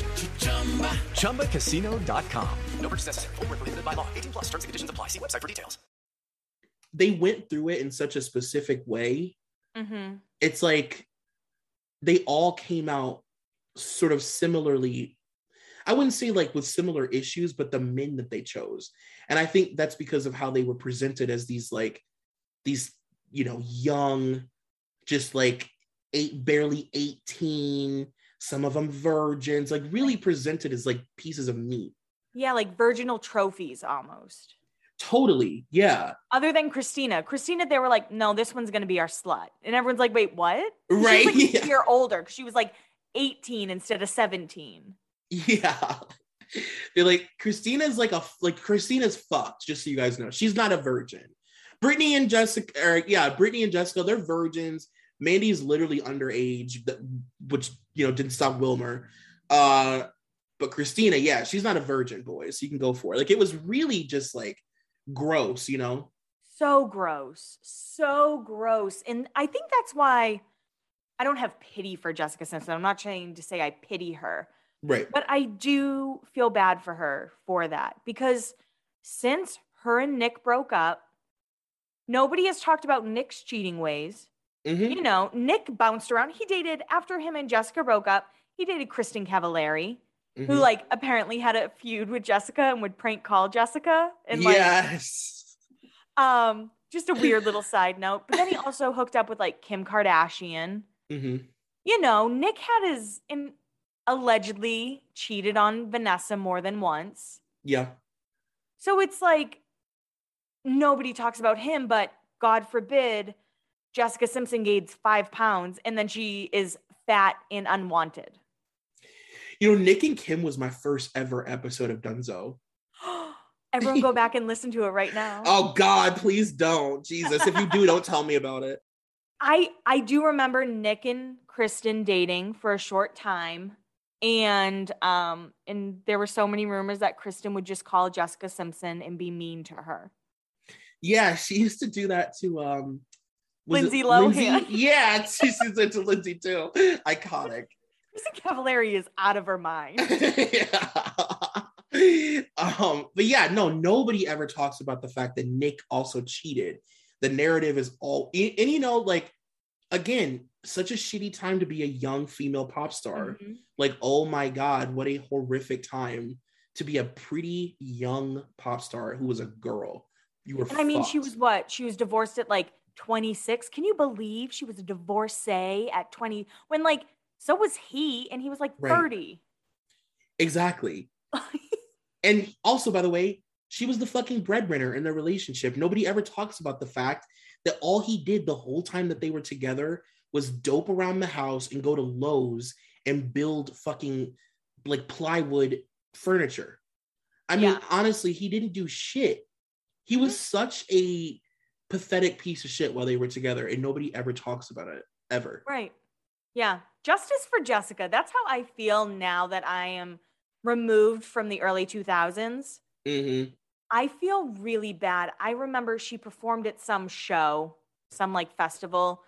ChumbaCasino.com. No purchase necessary. Void where prohibited by law. 18+ terms and conditions apply. See website for details. They went through it in such a specific way. Mm-hmm. It's like they all came out sort of similarly. I wouldn't say like with similar issues, but the men that they chose. And I think that's because of how they were presented as these, like these, you know, young, just like barely 18, some of them virgins, like really presented as like pieces of meat. Yeah. Like virginal trophies almost. Totally. Yeah. Other than Christina, they were like, no, this one's going to be our slut. And everyone's like, wait, what? Right. She's like a year older. She was like 18 instead of 17. Yeah. They're like, Christina's like Christina's fucked. Just so you guys know, she's not a virgin. Britney and Jessica, they're virgins. Mandy's literally underage, which, you know, didn't stop Wilmer. But Christina, yeah, she's not a virgin, boys. So you can go for it. Like, it was really just like, gross, you know? So gross. And I think that's why I don't have pity for Jessica Simpson. I'm not trying to say I pity her. Right. But I do feel bad for her for that, because since her and Nick broke up, nobody has talked about Nick's cheating ways. Mm-hmm. You know, Nick bounced around. He dated, after him and Jessica broke up, he dated Kristen Cavallari. Mm-hmm. Who like apparently had a feud with Jessica and would prank call Jessica and like, yes. Just a weird little side note. But then he also hooked up with like Kim Kardashian. Mm-hmm. You know, Nick had allegedly cheated on Vanessa more than once. Yeah. So it's like nobody talks about him, but God forbid Jessica Simpson gains 5 pounds and then she is fat and unwanted. You know, Nick and Kim was my first ever episode of Dunzo. Everyone go back and listen to it right now. Oh, God, please don't. Jesus, if you do, don't tell me about it. I do remember Nick and Kristen dating for a short time. And there were so many rumors that Kristen would just call Jessica Simpson and be mean to her. Yeah, she used to do that to Lindsay Lohan. Lindsay? Yeah, she used it to Lindsay too. Iconic. Kristen Cavallari is out of her mind. Yeah. But yeah, no, nobody ever talks about the fact that Nick also cheated. The narrative is all, and you know, like, again, such a shitty time to be a young female pop star. Mm-hmm. Like, oh my God, what a horrific time to be a pretty young pop star who was a girl. You were. And I mean, she was what? She was divorced at like 26. Can you believe she was a divorcee at 20? When like. So was he, and he was like 30. Right. Exactly. And also, by the way, she was the fucking breadwinner in their relationship. Nobody ever talks about the fact that all he did the whole time that they were together was dope around the house and go to Lowe's and build fucking like plywood furniture. I mean, honestly, he didn't do shit. He was such a pathetic piece of shit while they were together, and nobody ever talks about it, ever. Right. Yeah. Justice for Jessica. That's how I feel now that I am removed from the early 2000s. Mm-hmm. I feel really bad. I remember she performed at some show, some like festival,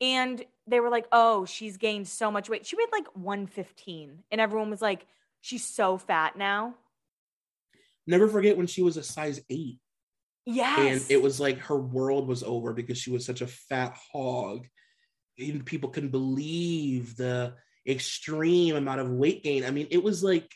and they were like, oh, she's gained so much weight. She weighed like 115 and everyone was like, she's so fat now. Never forget when she was a size 8. Yes. And it was like her world was over because she was such a fat hog. Even people couldn't believe the extreme amount of weight gain. I mean, it was like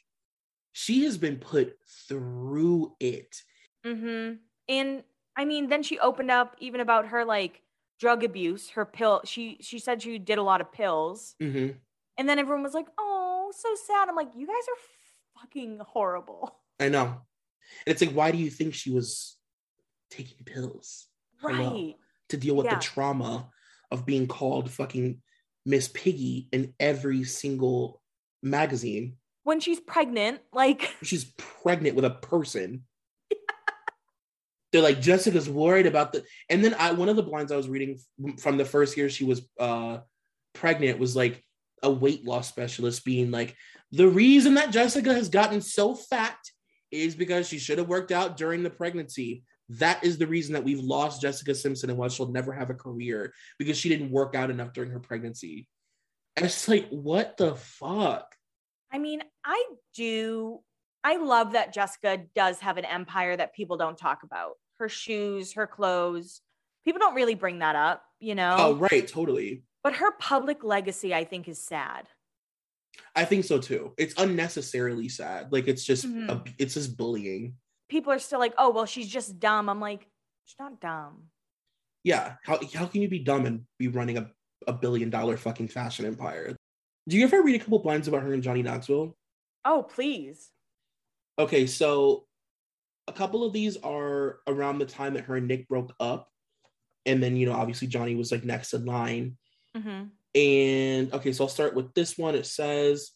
she has been put through it. Mm-hmm. And I mean, then she opened up even about her like drug abuse, her pill. She said she did a lot of pills. Mm-hmm. And then everyone was like, oh, so sad. I'm like, you guys are fucking horrible. I know. And it's like, why do you think she was taking pills? Right. To deal with the trauma of being called fucking Miss Piggy in every single magazine. When she's pregnant, like. She's pregnant with a person. They're like, Jessica's worried about the, and then one of the blinds I was reading from the first year she was pregnant was like a weight loss specialist being like, the reason that Jessica has gotten so fat is because she should have worked out during the pregnancy. That is the reason that we've lost Jessica Simpson and why she'll never have a career, because she didn't work out enough during her pregnancy. And it's like, what the fuck? I mean, I love that Jessica does have an empire that people don't talk about. Her shoes, her clothes. People don't really bring that up, you know? Oh, right. Totally. But her public legacy, I think, is sad. I think so too. It's unnecessarily sad. Like, it's just, mm-hmm. It's just bullying. People are still like, oh, well, she's just dumb. I'm like, she's not dumb. Yeah. How can you be dumb and be running a $1 billion fucking fashion empire? Do you ever read a couple blinds about her and Johnny Knoxville? Oh, please. Okay, so a couple of these are around the time that her and Nick broke up. And then, you know, obviously Johnny was like next in line. Mm-hmm. And okay, so I'll start with this one. It says,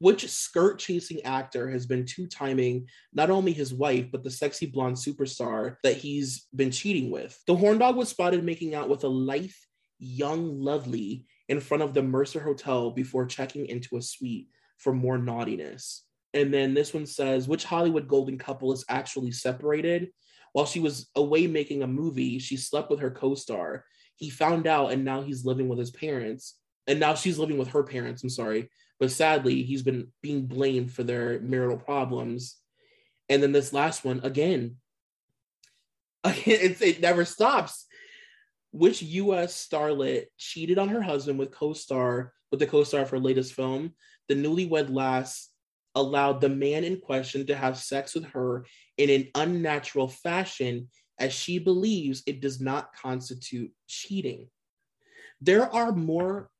which skirt-chasing actor has been two-timing not only his wife, but the sexy blonde superstar that he's been cheating with? The horn dog was spotted making out with a lithe, young lovely in front of the Mercer Hotel before checking into a suite for more naughtiness. And then this one says, which Hollywood golden couple is actually separated? While she was away making a movie, she slept with her co-star. He found out, and now he's living with his parents. And now she's living with her parents, I'm sorry. But sadly, he's been being blamed for their marital problems. And then this last one, again it never stops. Which U.S. starlet cheated on her husband with the co-star of her latest film? The newlywed lass allowed the man in question to have sex with her in an unnatural fashion, as she believes it does not constitute cheating. There are more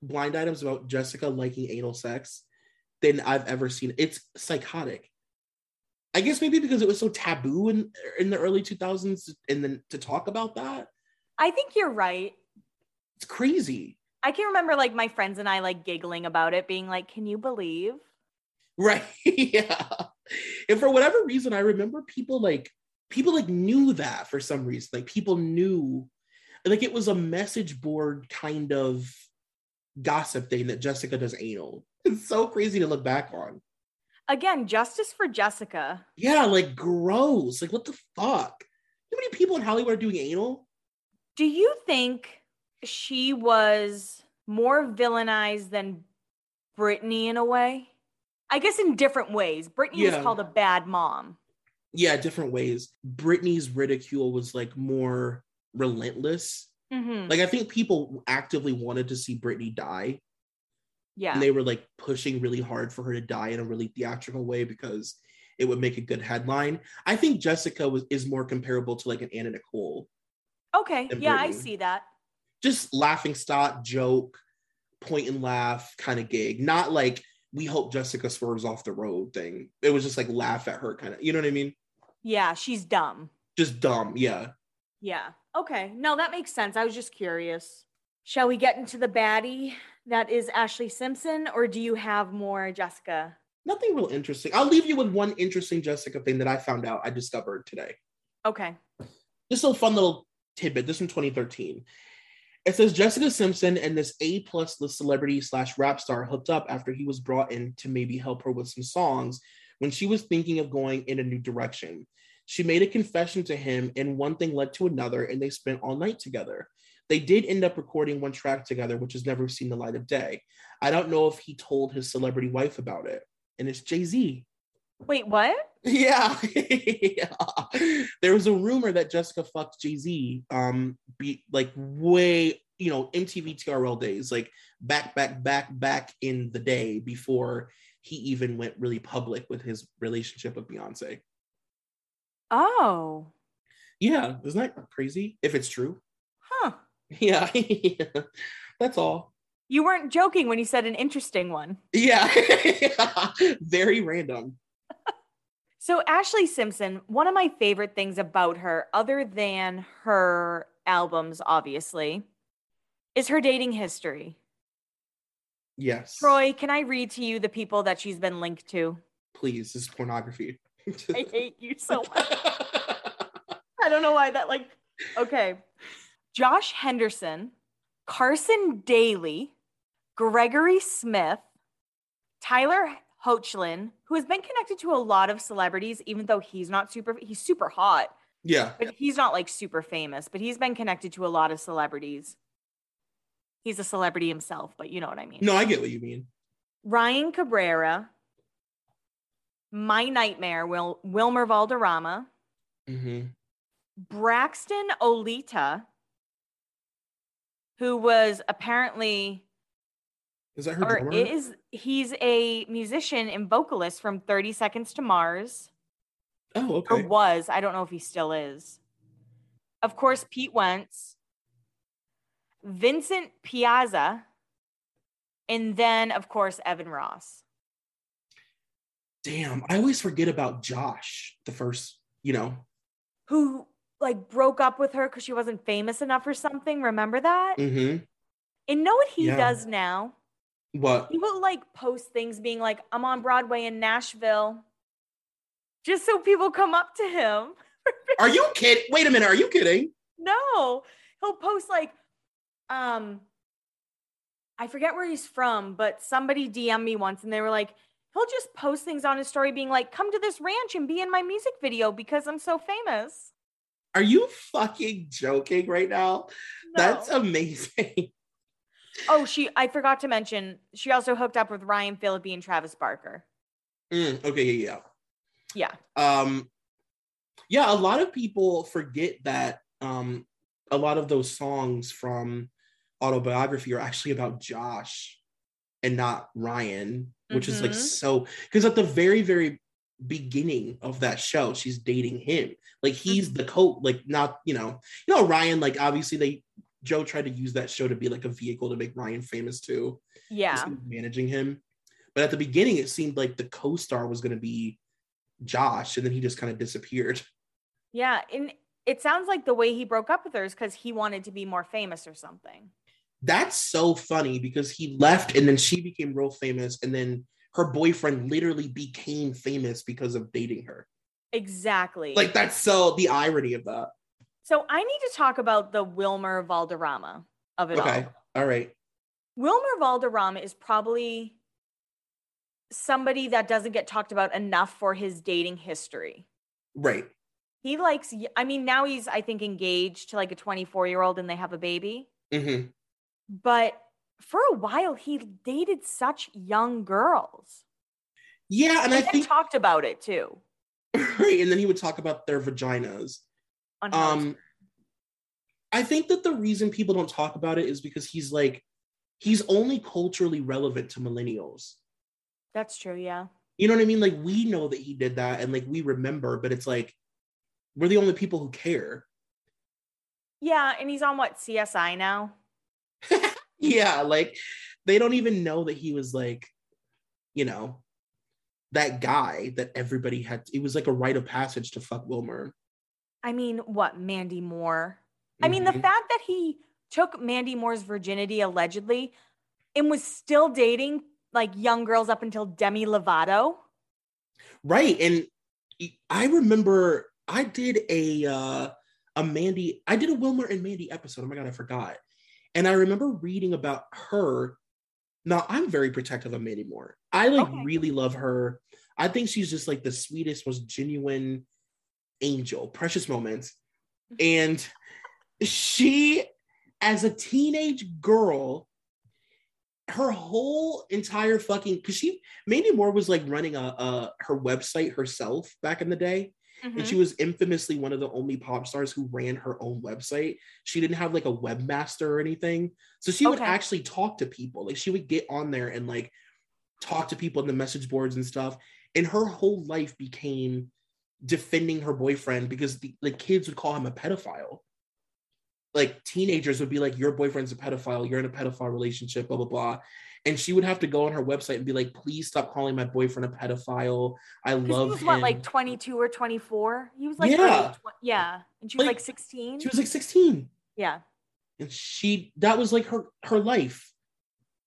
blind items about Jessica liking anal sex than I've ever seen. It's psychotic. I guess maybe because it was so taboo in the early 2000s and then to talk about that. I think you're right. It's crazy. I can remember like my friends and I like giggling about it, being like, can you believe? Right. Yeah. And for whatever reason, I remember people knew that for some reason. Like people knew, like it was a message board kind of gossip thing that Jessica does anal. It's so crazy to look back on. Again, justice for Jessica. Yeah, like gross. Like what the fuck? How many people in Hollywood are doing anal? Do you think she was more villainized than Britney in a way? I guess in different ways. Britney was called a bad mom. Yeah, different ways. Britney's ridicule was like more relentless. Mm-hmm. Like I think people actively wanted to see Britney die. Yeah. And they were like pushing really hard for her to die in a really theatrical way because it would make a good headline. I think Jessica is more comparable to like an Anna Nicole. Okay. Yeah, Britney. I see that. Just laughing stock, joke, point and laugh kind of gig. Not like, we hope Jessica swerves off the road thing. It was just like laugh at her kind of, you know what I mean? Yeah, she's dumb. Just dumb, yeah. Yeah, okay. No, that makes sense. I was just curious. Shall we get into the baddie that is Ashlee Simpson, or do you have more Jessica? Nothing real interesting. I'll leave you with one interesting Jessica thing that I found out, I discovered today. Okay. This little fun little tidbit. This from 2013. It says Jessica Simpson and this A-plus list celebrity / rap star hooked up after he was brought in to maybe help her with some songs when she was thinking of going in a new direction. She made a confession to him, and one thing led to another, and they spent all night together. They did end up recording one track together, which has never seen the light of day. I don't know if he told his celebrity wife about it. And it's Jay-Z. Wait, what? Yeah. There was a rumor that Jessica fucked Jay-Z, way, you know, MTV TRL days, like back in the day before he even went really public with his relationship with Beyonce. Oh. Yeah, isn't that crazy? If it's true. Huh. Yeah. That's all. You weren't joking when you said an interesting one. Yeah. Very random. So Ashlee Simpson, one of my favorite things about her, other than her albums, obviously, is her dating history. Yes. Troy, can I read to you the people that she's been linked to? Please, this is pornography. I hate you so much. I don't know why that, like, okay. Josh Henderson, Carson Daly, Gregory Smith, Tyler Hoechlin, who has been connected to a lot of celebrities, even though he's super hot. Yeah. But he's not like super famous, but he's been connected to a lot of celebrities. He's a celebrity himself, but you know what I mean. No, I get what you mean. Ryan Cabrera, My Nightmare, Wilmer Valderrama, mm-hmm. Braxton Oleta, who was apparently... Is that her drummer? He's a musician and vocalist from 30 Seconds to Mars. Oh, okay. Or was. I don't know if he still is. Of course, Pete Wentz, Vincent Piazza, and then, of course, Evan Ross. Damn, I always forget about Josh, the first, you know. Who, like, broke up with her because she wasn't famous enough or something. Remember that? Mm-hmm. And know what he does now? What? He will like post things being like, I'm on Broadway in Nashville, just so people come up to him. Are you kidding? Wait a minute. Are you kidding? No. He'll post like, I forget where he's from, but somebody DM'd me once and they were like, he'll just post things on his story being like, come to this ranch and be in my music video because I'm so famous. Are you fucking joking right now? No. That's amazing. Oh, I forgot to mention, she also hooked up with Ryan Phillippe and Travis Barker. Okay, yeah. Yeah, a lot of people forget that a lot of those songs from Autobiography are actually about Josh and not Ryan, which mm-hmm. is like so... Because at the very, very beginning of that show, she's dating him. Like, he's the coach, like, not, you know... You know, Ryan, like, obviously they... Joe tried to use that show to be like a vehicle to make Ryan famous too. Yeah. Managing him. But at the beginning, it seemed like the co-star was going to be Josh, and then he just kind of disappeared. Yeah. And it sounds like the way he broke up with her is because he wanted to be more famous or something. That's so funny because he left and then she became real famous. And then her boyfriend literally became famous because of dating her. Exactly. Like, that's so the irony of that. So I need to talk about the Wilmer Valderrama of it all. Okay, all right. Wilmer Valderrama is probably somebody that doesn't get talked about enough for his dating history. Right. He likes, I mean, now he's, I think, engaged to like a 24-year-old and they have a baby. Mm-hmm. But for a while, he dated such young girls. Yeah, and I think... He talked about it too. Right, and then he would talk about their vaginas. I think that the reason people don't talk about it is because he's only culturally relevant to millennials. That's true. Yeah. You know what I mean? Like, we know that he did that and like we remember, but it's like we're the only people who care. Yeah. And he's on what, CSI now? Yeah. Like, they don't even know that he was like, you know, that guy that everybody had. It was like a rite of passage to fuck Wilmer. I mean, what, Mandy Moore? Mm-hmm. I mean, the fact that he took Mandy Moore's virginity allegedly and was still dating like young girls up until Demi Lovato. Right. And I remember I did a Wilmer and Mandy episode. Oh my God, I forgot. And I remember reading about her. Now, I'm very protective of Mandy Moore. I really love her. I think she's just like the sweetest, most genuine angel, precious moments. And she, as a teenage girl, her whole entire fucking, because Mandy Moore was like running her website herself back in the day. Mm-hmm. And she was infamously one of the only pop stars who ran her own website. She didn't have like a webmaster or anything. So she would actually talk to people. Like she would get on there and like talk to people in the message boards and stuff. And her whole life became defending her boyfriend because the kids would call him a pedophile. Like teenagers would be like, your boyfriend's a pedophile, you're in a pedophile relationship, blah, blah, blah. And she would have to go on her website and be like, please stop calling my boyfriend a pedophile. I love him. He was what, like 22 or 24? He was like, yeah. Yeah. And she was like 16? She was like 16. Yeah. And that was like her life,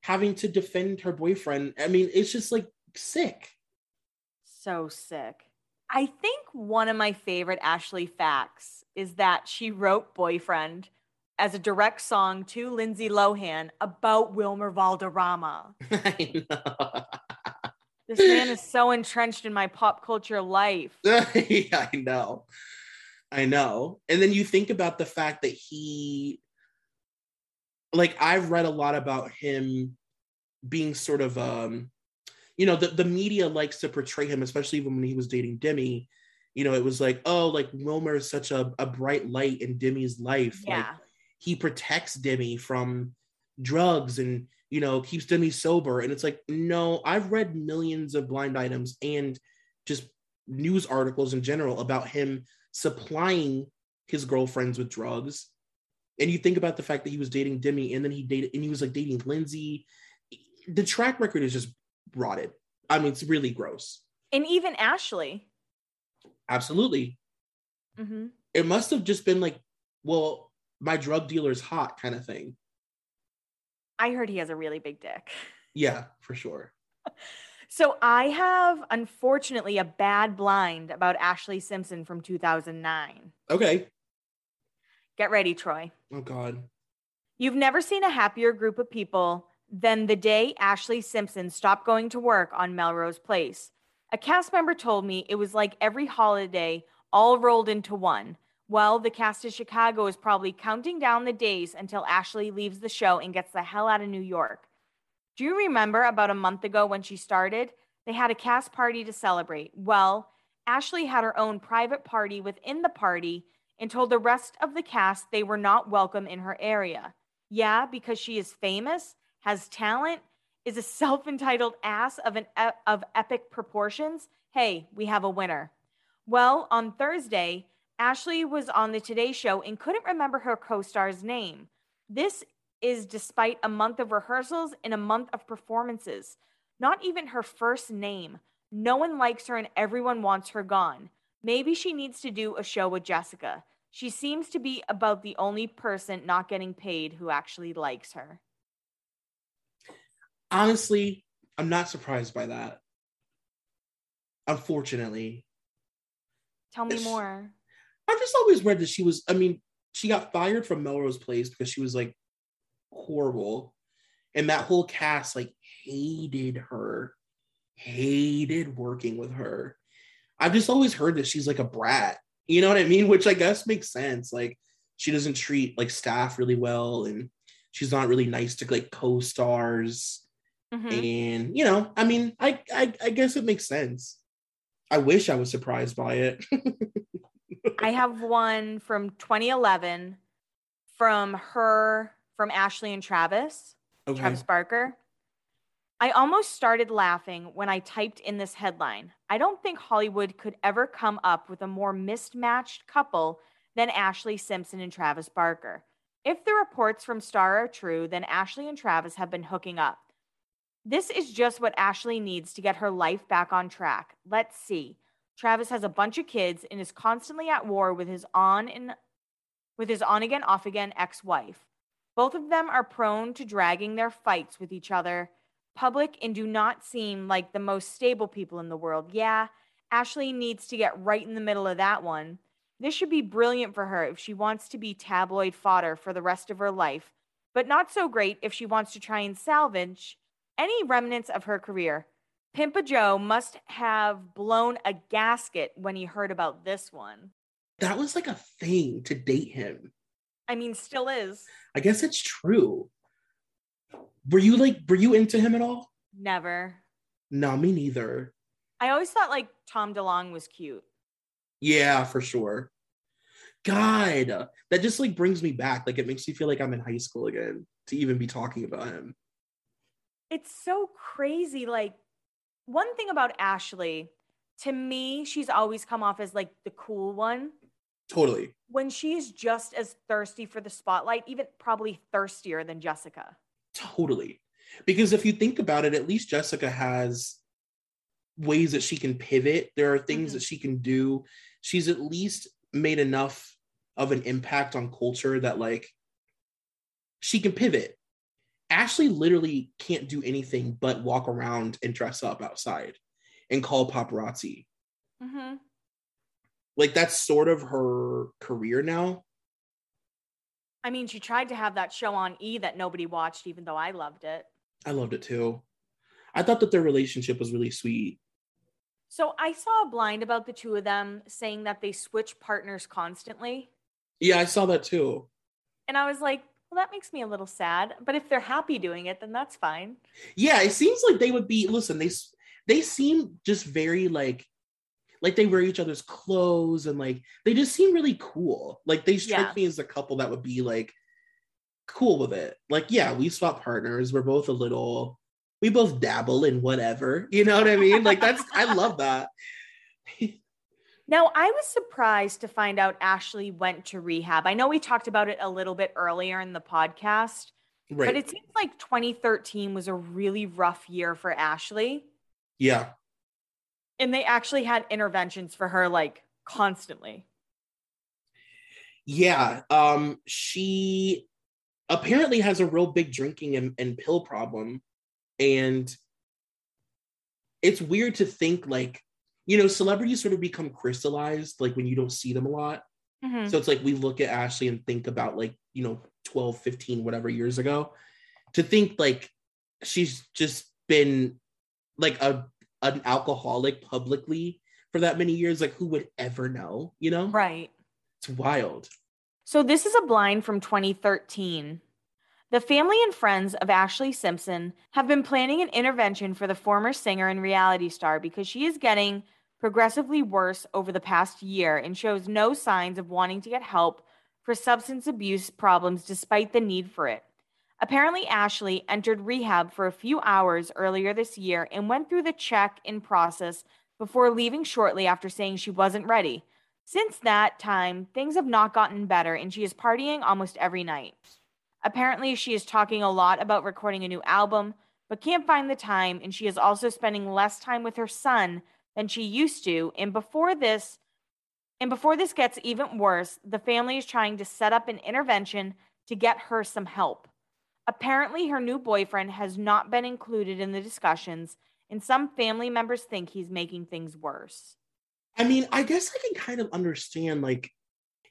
having to defend her boyfriend. I mean, it's just like sick. So sick. I think one of my favorite Ashlee facts is that she wrote Boyfriend as a direct song to Lindsay Lohan about Wilmer Valderrama. I know. This man is so entrenched in my pop culture life. Yeah, I know. I know. And then you think about the fact that I've read a lot about him being sort of, you know, the media likes to portray him, especially even when he was dating Demi. You know, it was like, oh, like Wilmer is such a bright light in Demi's life. Yeah. Like, he protects Demi from drugs and, you know, keeps Demi sober. And it's like, no, I've read millions of blind items and just news articles in general about him supplying his girlfriends with drugs. And you think about the fact that he was dating Demi and then he was like dating Lindsay. The track record is just rotted. I mean, it's really gross. And even Ashlee. Absolutely. Mm-hmm. It must have just been like, well, my drug dealer's hot kind of thing. I heard he has a really big dick. Yeah, for sure. So I have, unfortunately, a bad blind about Ashlee Simpson from 2009. Okay. Get ready, Troy. Oh, God. You've never seen a happier group of people than the day Ashlee Simpson stopped going to work on Melrose Place. A cast member told me it was like every holiday all rolled into one. Well, the cast of Chicago is probably counting down the days until Ashlee leaves the show and gets the hell out of New York. Do you remember about a month ago when she started? They had a cast party to celebrate. Well, Ashlee had her own private party within the party and told the rest of the cast they were not welcome in her area. Yeah, because she is famous, has talent, is a self-entitled ass of epic proportions. Hey, we have a winner. Well, on Thursday, Ashlee was on the Today Show and couldn't remember her co-star's name. This is despite a month of rehearsals and a month of performances. Not even her first name. No one likes her and everyone wants her gone. Maybe she needs to do a show with Jessica. She seems to be about the only person not getting paid who actually likes her. Honestly, I'm not surprised by that. Unfortunately. Tell me more. I've just always read that she got fired from Melrose Place because she was like horrible. And that whole cast like hated her, hated working with her. I've just always heard that she's like a brat. You know what I mean? Which I guess makes sense. Like she doesn't treat like staff really well and she's not really nice to like co-stars. Mm-hmm. And, you know, I mean, I guess it makes sense. I wish I was surprised by it. I have one from 2011 from Ashlee and Travis. Okay. Travis Barker. I almost started laughing when I typed in this headline. I don't think Hollywood could ever come up with a more mismatched couple than Ashlee Simpson and Travis Barker. If the reports from Star are true, then Ashlee and Travis have been hooking up. This is just what Ashlee needs to get her life back on track. Let's see. Travis has a bunch of kids and is constantly at war with his on-again, off-again ex-wife. Both of them are prone to dragging their fights with each other public and do not seem like the most stable people in the world. Yeah, Ashlee needs to get right in the middle of that one. This should be brilliant for her if she wants to be tabloid fodder for the rest of her life, but not so great if she wants to try and salvage any remnants of her career. Pimpa Joe must have blown a gasket when he heard about this one. That was like a thing to date him. I mean, still is. I guess it's true. Were you into him at all? Never. No, me neither. I always thought like Tom DeLonge was cute. Yeah, for sure. God, that just like brings me back. Like, it makes me feel like I'm in high school again to even be talking about him. It's so crazy. Like, one thing about Ashlee, to me, she's always come off as like the cool one. Totally. When she's just as thirsty for the spotlight, even probably thirstier than Jessica. Totally. Because if you think about it, at least Jessica has ways that she can pivot. There are things that she can do. She's at least made enough of an impact on culture that like she can pivot. Ashlee literally can't do anything but walk around and dress up outside and call paparazzi. Mm-hmm. Like, that's sort of her career now. I mean, she tried to have that show on E! That nobody watched, even though I loved it. I loved it too. I thought that their relationship was really sweet. So I saw a blind about the two of them saying that they switch partners constantly. Yeah, I saw that too. And I was like, well, that makes me a little sad. But if they're happy doing it, then that's fine. Yeah, it seems like they would be, listen, they seem just very like they wear each other's clothes and like, they just seem really cool. Like, they strike me as a couple that would be like cool with it. Like, yeah, we swap partners. We're both a little, we both dabble in whatever, you know what I mean? Like, that's, I love that. Now, I was surprised to find out Ashlee went to rehab. I know we talked about it a little bit earlier in the podcast, right, but it seems like 2013 was a really rough year for Ashlee. Yeah. And they actually had interventions for her, like, constantly. Yeah. She apparently has a real big drinking and pill problem. And it's weird to think, like, you know, celebrities sort of become crystallized, like, when you don't see them a lot. Mm-hmm. So it's like we look at Ashlee and think about, like, you know, 12, 15, whatever years ago. To think, like, she's just been, like, an alcoholic publicly for that many years, like, who would ever know, you know? Right. It's wild. So this is a blind from 2013. The family and friends of Ashlee Simpson have been planning an intervention for the former singer and reality star because she is getting progressively worse over the past year and shows no signs of wanting to get help for substance abuse problems despite the need for it. Apparently, Ashlee entered rehab for a few hours earlier this year and went through the check-in process before leaving shortly after saying she wasn't ready. Since that time, things have not gotten better, and she is partying almost every night. Apparently, she is talking a lot about recording a new album, but can't find the time, and she is also spending less time with her son than she used to. And before this gets even worse, the family is trying to set up an intervention to get her some help. Apparently, her new boyfriend has not been included in the discussions, and some family members think he's making things worse. I mean, I guess I can kind of understand, like,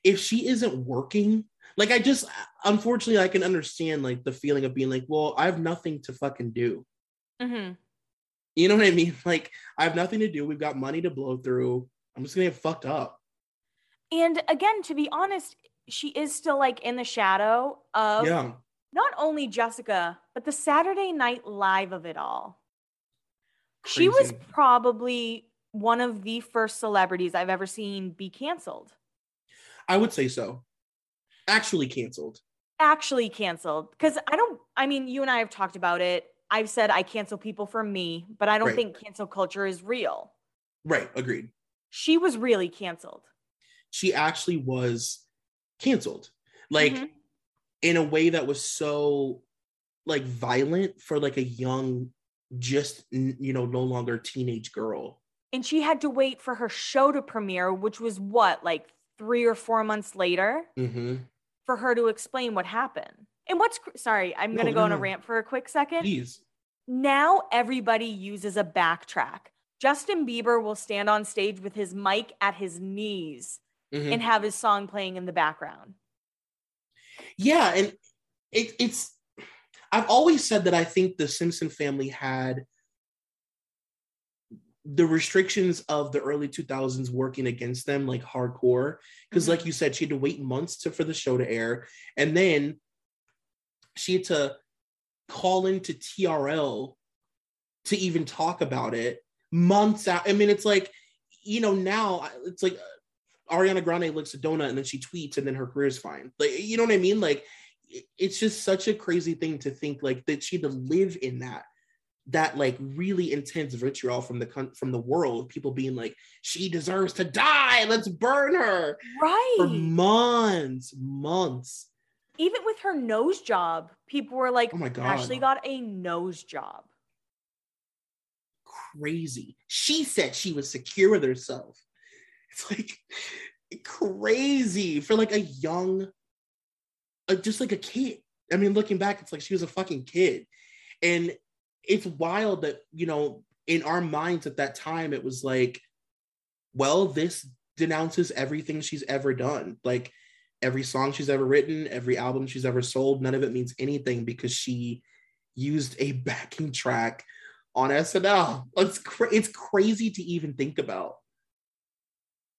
if she isn't working, like, I just, unfortunately, I can understand, like, the feeling of being like, well, I have nothing to fucking do. Mm-hmm. You know what I mean? Like, I have nothing to do. We've got money to blow through. I'm just going to get fucked up. And again, to be honest, she is still, like, in the shadow of... Yeah. Not only Jessica, but the Saturday Night Live of it all. Crazy. She was probably one of the first celebrities I've ever seen be canceled. I would say so. Actually canceled. Because you and I have talked about it. I've said I cancel people for me, but I don't think cancel culture is real. Right. Agreed. She was really canceled. She actually was canceled. Like... Mm-hmm. In a way that was so, like, violent for, like, a young, just, you know, no longer teenage girl. And she had to wait for her show to premiere, which was what, like, 3 or 4 months later, for her to explain what happened. And I'm going to go on a rant for a quick second. Please. Now everybody uses a backtrack. Justin Bieber will stand on stage with his mic at his knees and have his song playing in the background. Yeah, and it's I've always said that I think the Simpson family had the restrictions of the early 2000s working against them, like, hardcore, because like you said, she had to wait months for the show to air, and then she had to call into TRL to even talk about it months out. I mean, it's like, you know, now it's like Ariana Grande licks a donut and then she tweets and then her career's fine. Like, you know what I mean? Like, it's just such a crazy thing to think, like, that she had to live in that like really intense vitriol from the world, people being like, she deserves to die, let's burn her, right, for months. Even with her nose job, people were like, oh my God, Ashlee got a nose job. Crazy. She said she was secure with herself. It's like crazy for like a young, just like a kid. I mean, looking back, it's like she was a fucking kid. And it's wild that, you know, in our minds at that time, it was like, well, this denounces everything she's ever done. Like, every song she's ever written, every album she's ever sold, none of it means anything because she used a backing track on SNL. It's crazy to even think about.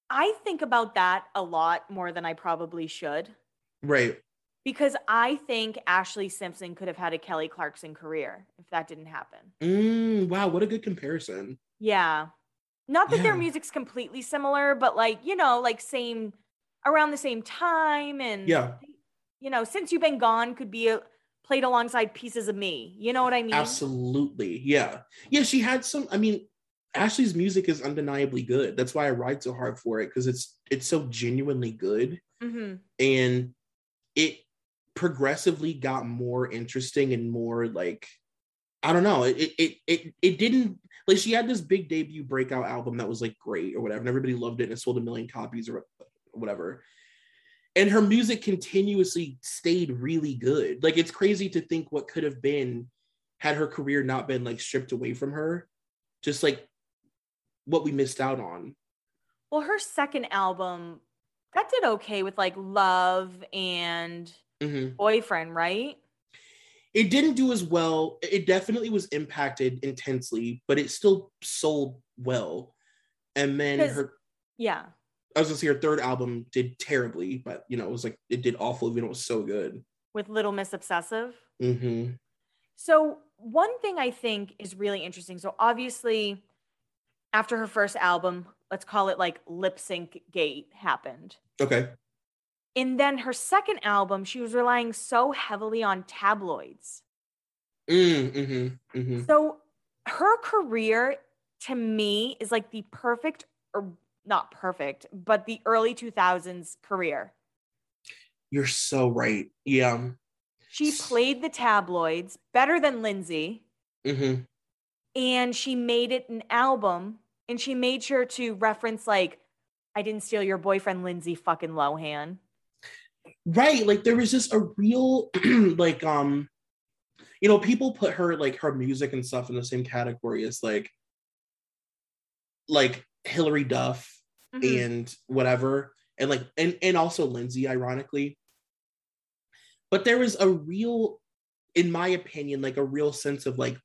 I think about that a lot more than I probably should. Right. Because I think Ashlee Simpson could have had a Kelly Clarkson career if that didn't happen. Wow, what a good comparison. Yeah. Not that their music's completely similar, but like, you know, like same, around the same time. And, you know, Since You've Been Gone could be played alongside Pieces of Me. You know what I mean? Absolutely. Yeah. Yeah, she had some, I mean, Ashlee's music is undeniably good. That's why I ride so hard for it, because it's so genuinely good. Mm-hmm. And it progressively got more interesting and more like, I don't know, it didn't, like, she had this big debut breakout album that was like great or whatever, and everybody loved it and it sold 1 million copies or whatever, and her music continuously stayed really good. Like, it's crazy to think what could have been had her career not been like stripped away from her, just like what we missed out on. Well, her second album that did okay with like Love and Boyfriend, right? It didn't do as well. It definitely was impacted intensely, but it still sold well. And then I was gonna say her third album did terribly, but you know, it was like, it did awful, even though it was so good. With Little Miss Obsessive. Mm-hmm. So one thing I think is really interesting. So obviously after her first album, let's call it like Lip Sync Gate happened. Okay. And then her second album, she was relying so heavily on tabloids. So her career to me is like the perfect, or not perfect, but the early 2000s career. You're so right. Yeah. She played the tabloids better than Lindsay. Mm-hmm. And she made it an album, and she made sure to reference like, I didn't steal your boyfriend, Lindsay fucking Lohan. Right. Like, there was just a real like, you know, people put her, like, her music and stuff in the same category as like Hillary Duff and whatever, and like and also Lindsay, ironically. But there was a real, in my opinion, like a real sense of like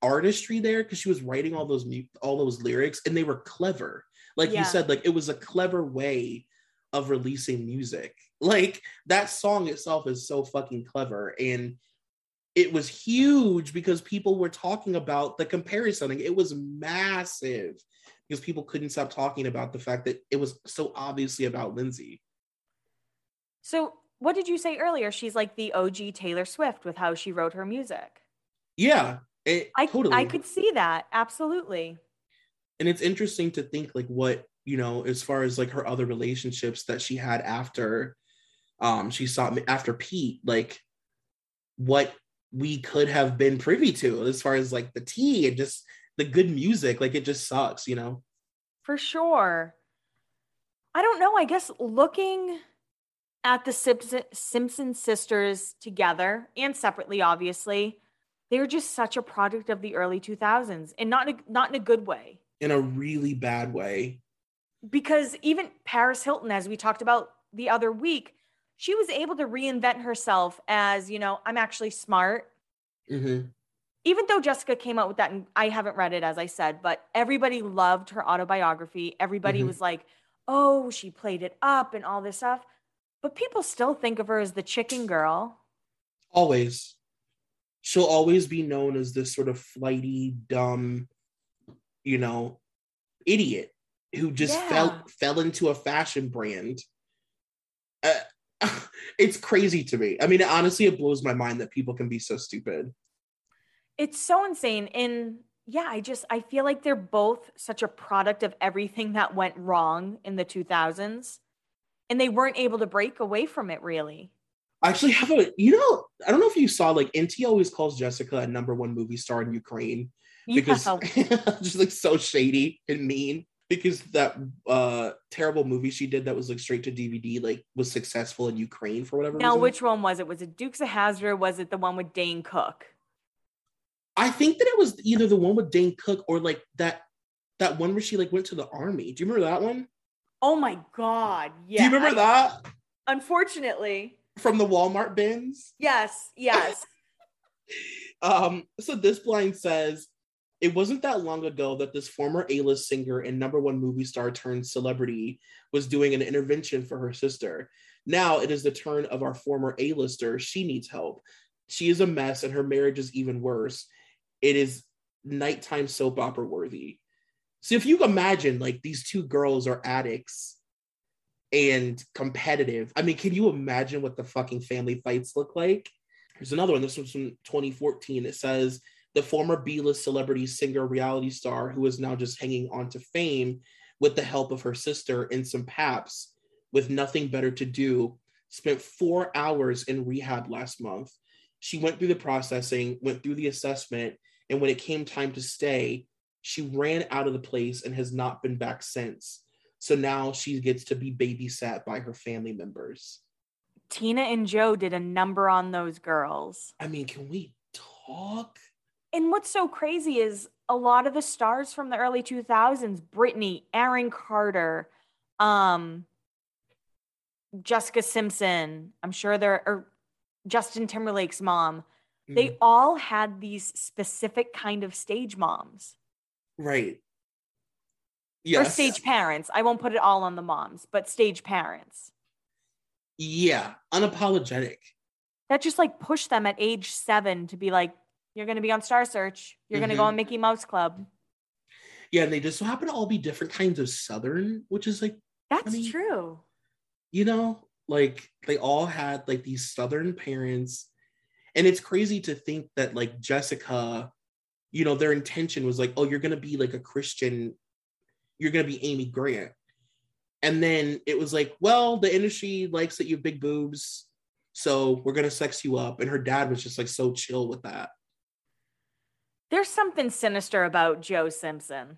artistry there, because she was writing all those lyrics, and they were clever. Like you said, like, it was a clever way of releasing music. Like, that song itself is so fucking clever, and it was huge because people were talking about the comparison. It was massive because people couldn't stop talking about the fact that it was so obviously about Lindsay. So what did you say earlier? She's like the OG Taylor Swift with how she wrote her music. Yeah, totally. I could see that. Absolutely. And it's interesting to think like what, you know, as far as like her other relationships that she had after after Pete, like what we could have been privy to as far as like the tea and just the good music. Like, it just sucks, you know? For sure. I don't know. I guess looking at the Simpson sisters together and separately, obviously, they were just such a product of the early 2000s, and not in a good way. In a really bad way. Because even Paris Hilton, as we talked about the other week, she was able to reinvent herself as, you know, I'm actually smart. Mm-hmm. Even though Jessica came out with that, and I haven't read it, as I said, but everybody loved her autobiography. Everybody was like, oh, she played it up and all this stuff. But people still think of her as the chicken girl. Always. She'll always be known as this sort of flighty, dumb, you know, idiot. who just fell into a fashion brand. It's crazy to me. I mean, honestly, it blows my mind that people can be so stupid. It's so insane. And yeah, I feel like they're both such a product of everything that went wrong in the 2000s, and they weren't able to break away from it really. I actually have I don't know if you saw, like, NT always calls Jessica a #1 movie star in Ukraine because just like so shady and mean, because that terrible movie she did that was like straight to DVD, like, was successful in Ukraine for whatever reason. Now, which one was it? Was it Dukes of Hazzard, or was it the one with Dane Cook? I think that it was either the one with Dane Cook or like that one where she like went to the army. Do you remember that one? Oh my God. Yeah. Do you remember that? Unfortunately. From the Walmart bins? Yes. Yes. So this blind says, it wasn't that long ago that this former A-list singer and #1 movie star turned celebrity was doing an intervention for her sister. Now it is the turn of our former A-lister. She needs help. She is a mess and her marriage is even worse. It is nighttime soap opera worthy. So if you imagine, like, these two girls are addicts and competitive. I mean, can you imagine what the fucking family fights look like? Here's another one. This one's from 2014. It says, the former B-list celebrity, singer, reality star who is now just hanging on to fame with the help of her sister and some paps with nothing better to do, spent 4 hours in rehab last month. She went through the processing, went through the assessment, and when it came time to stay, she ran out of the place and has not been back since. So now she gets to be babysat by her family members. Tina and Joe did a number on those girls. I mean, can we talk? And what's so crazy is a lot of the stars from the early 2000s, Britney, Aaron Carter, Jessica Simpson, I'm sure Justin Timberlake's mom, they all had these specific kind of stage moms. Right. Yes. Or stage parents. I won't put it all on the moms, but stage parents. Yeah. Unapologetic. That just like pushed them at age 7 to be like, you're going to be on Star Search. You're going to go on Mickey Mouse Club. Yeah, and they just so happen to all be different kinds of Southern, which is like... That's true. You know, like, they all had like these Southern parents. And it's crazy to think that, like, Jessica, you know, their intention was like, oh, you're going to be like a Christian. You're going to be Amy Grant. And then it was like, well, the industry likes that you have big boobs, so we're going to sex you up. And her dad was just like so chill with that. There's something sinister about Joe Simpson.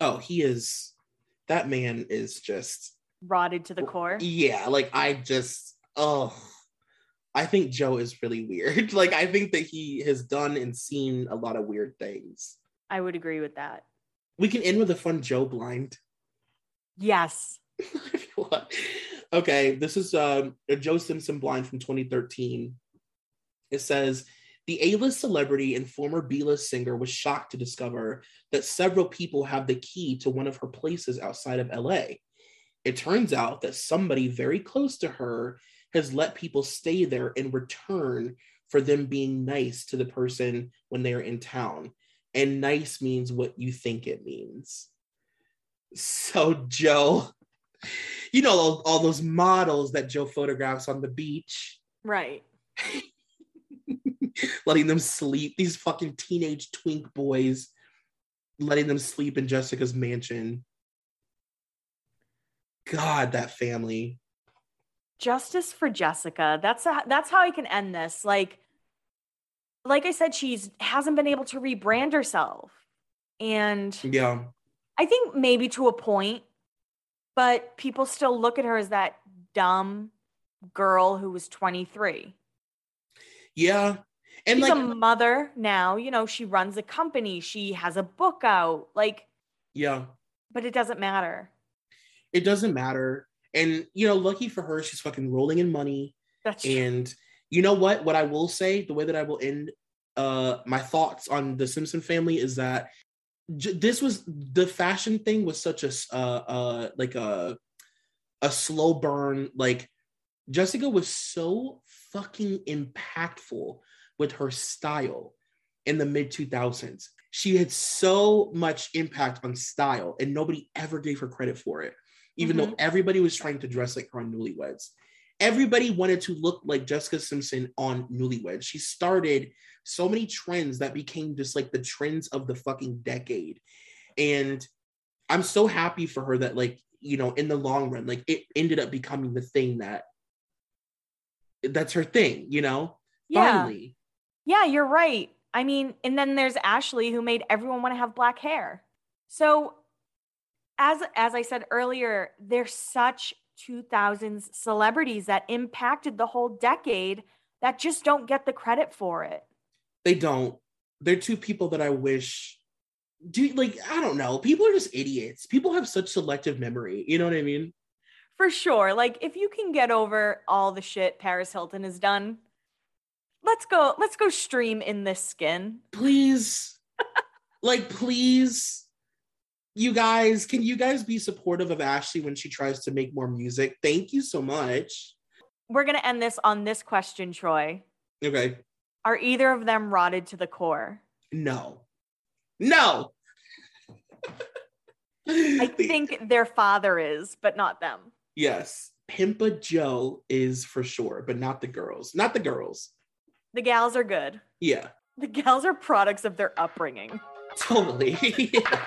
Oh, that man is just... rotted to the core? Yeah, like, I think Joe is really weird. Like, I think that he has done and seen a lot of weird things. I would agree with that. We can end with a fun Joe blind. Yes. If you want. Okay, this is a Joe Simpson blind from 2013. It says... the A-list celebrity and former B-list singer was shocked to discover that several people have the key to one of her places outside of LA. It turns out that somebody very close to her has let people stay there in return for them being nice to the person when they are in town. And nice means what you think it means. So Joe, you know, all those models that Joe photographs on the beach. Right. Letting them sleep, these fucking teenage twink boys, letting them sleep in Jessica's mansion. God, that family. Justice for Jessica. That's how I can end this. Like I said, she hasn't been able to rebrand herself. And yeah, I think maybe to a point, but people still look at her as that dumb girl who was 23. Yeah. And she's like, a mother now, you know, she runs a company, she has a book out, like, yeah, but it doesn't matter. It doesn't matter. And, you know, lucky for her, she's fucking rolling in money. That's true. And you know what I will say, the way that I will end my thoughts on the Simpson family is that this was, the fashion thing was such a slow burn. Like, Jessica was so fucking impactful with her style in the mid 2000s. she had so much impact on style, and nobody ever gave her credit for it, even though everybody was trying to dress like her on Newlyweds. Everybody wanted to look like Jessica Simpson on Newlyweds. She started so many trends that became just like the trends of the fucking decade. And I'm so happy for her that, like, you know, in the long run, like, it ended up becoming the thing that's her thing, you know? Yeah. Finally. Yeah, you're right. I mean, and then there's Ashlee, who made everyone want to have black hair. So as I said earlier, there's such 2000s celebrities that impacted the whole decade that just don't get the credit for it. They don't. They're two people that I wish, I don't know. People are just idiots. People have such selective memory. You know what I mean? For sure. Like, if you can get over all the shit Paris Hilton has done, let's go stream In This Skin. Please. Please. Can you guys be supportive of Ashlee when she tries to make more music? Thank you so much. We're going to end this on this question, Troy. Okay. Are either of them rotted to the core? No. I think their father is, but not them. Yes. Pimpa Joe is for sure, but not the girls. The gals are good. Yeah. The gals are products of their upbringing. Totally. Yeah.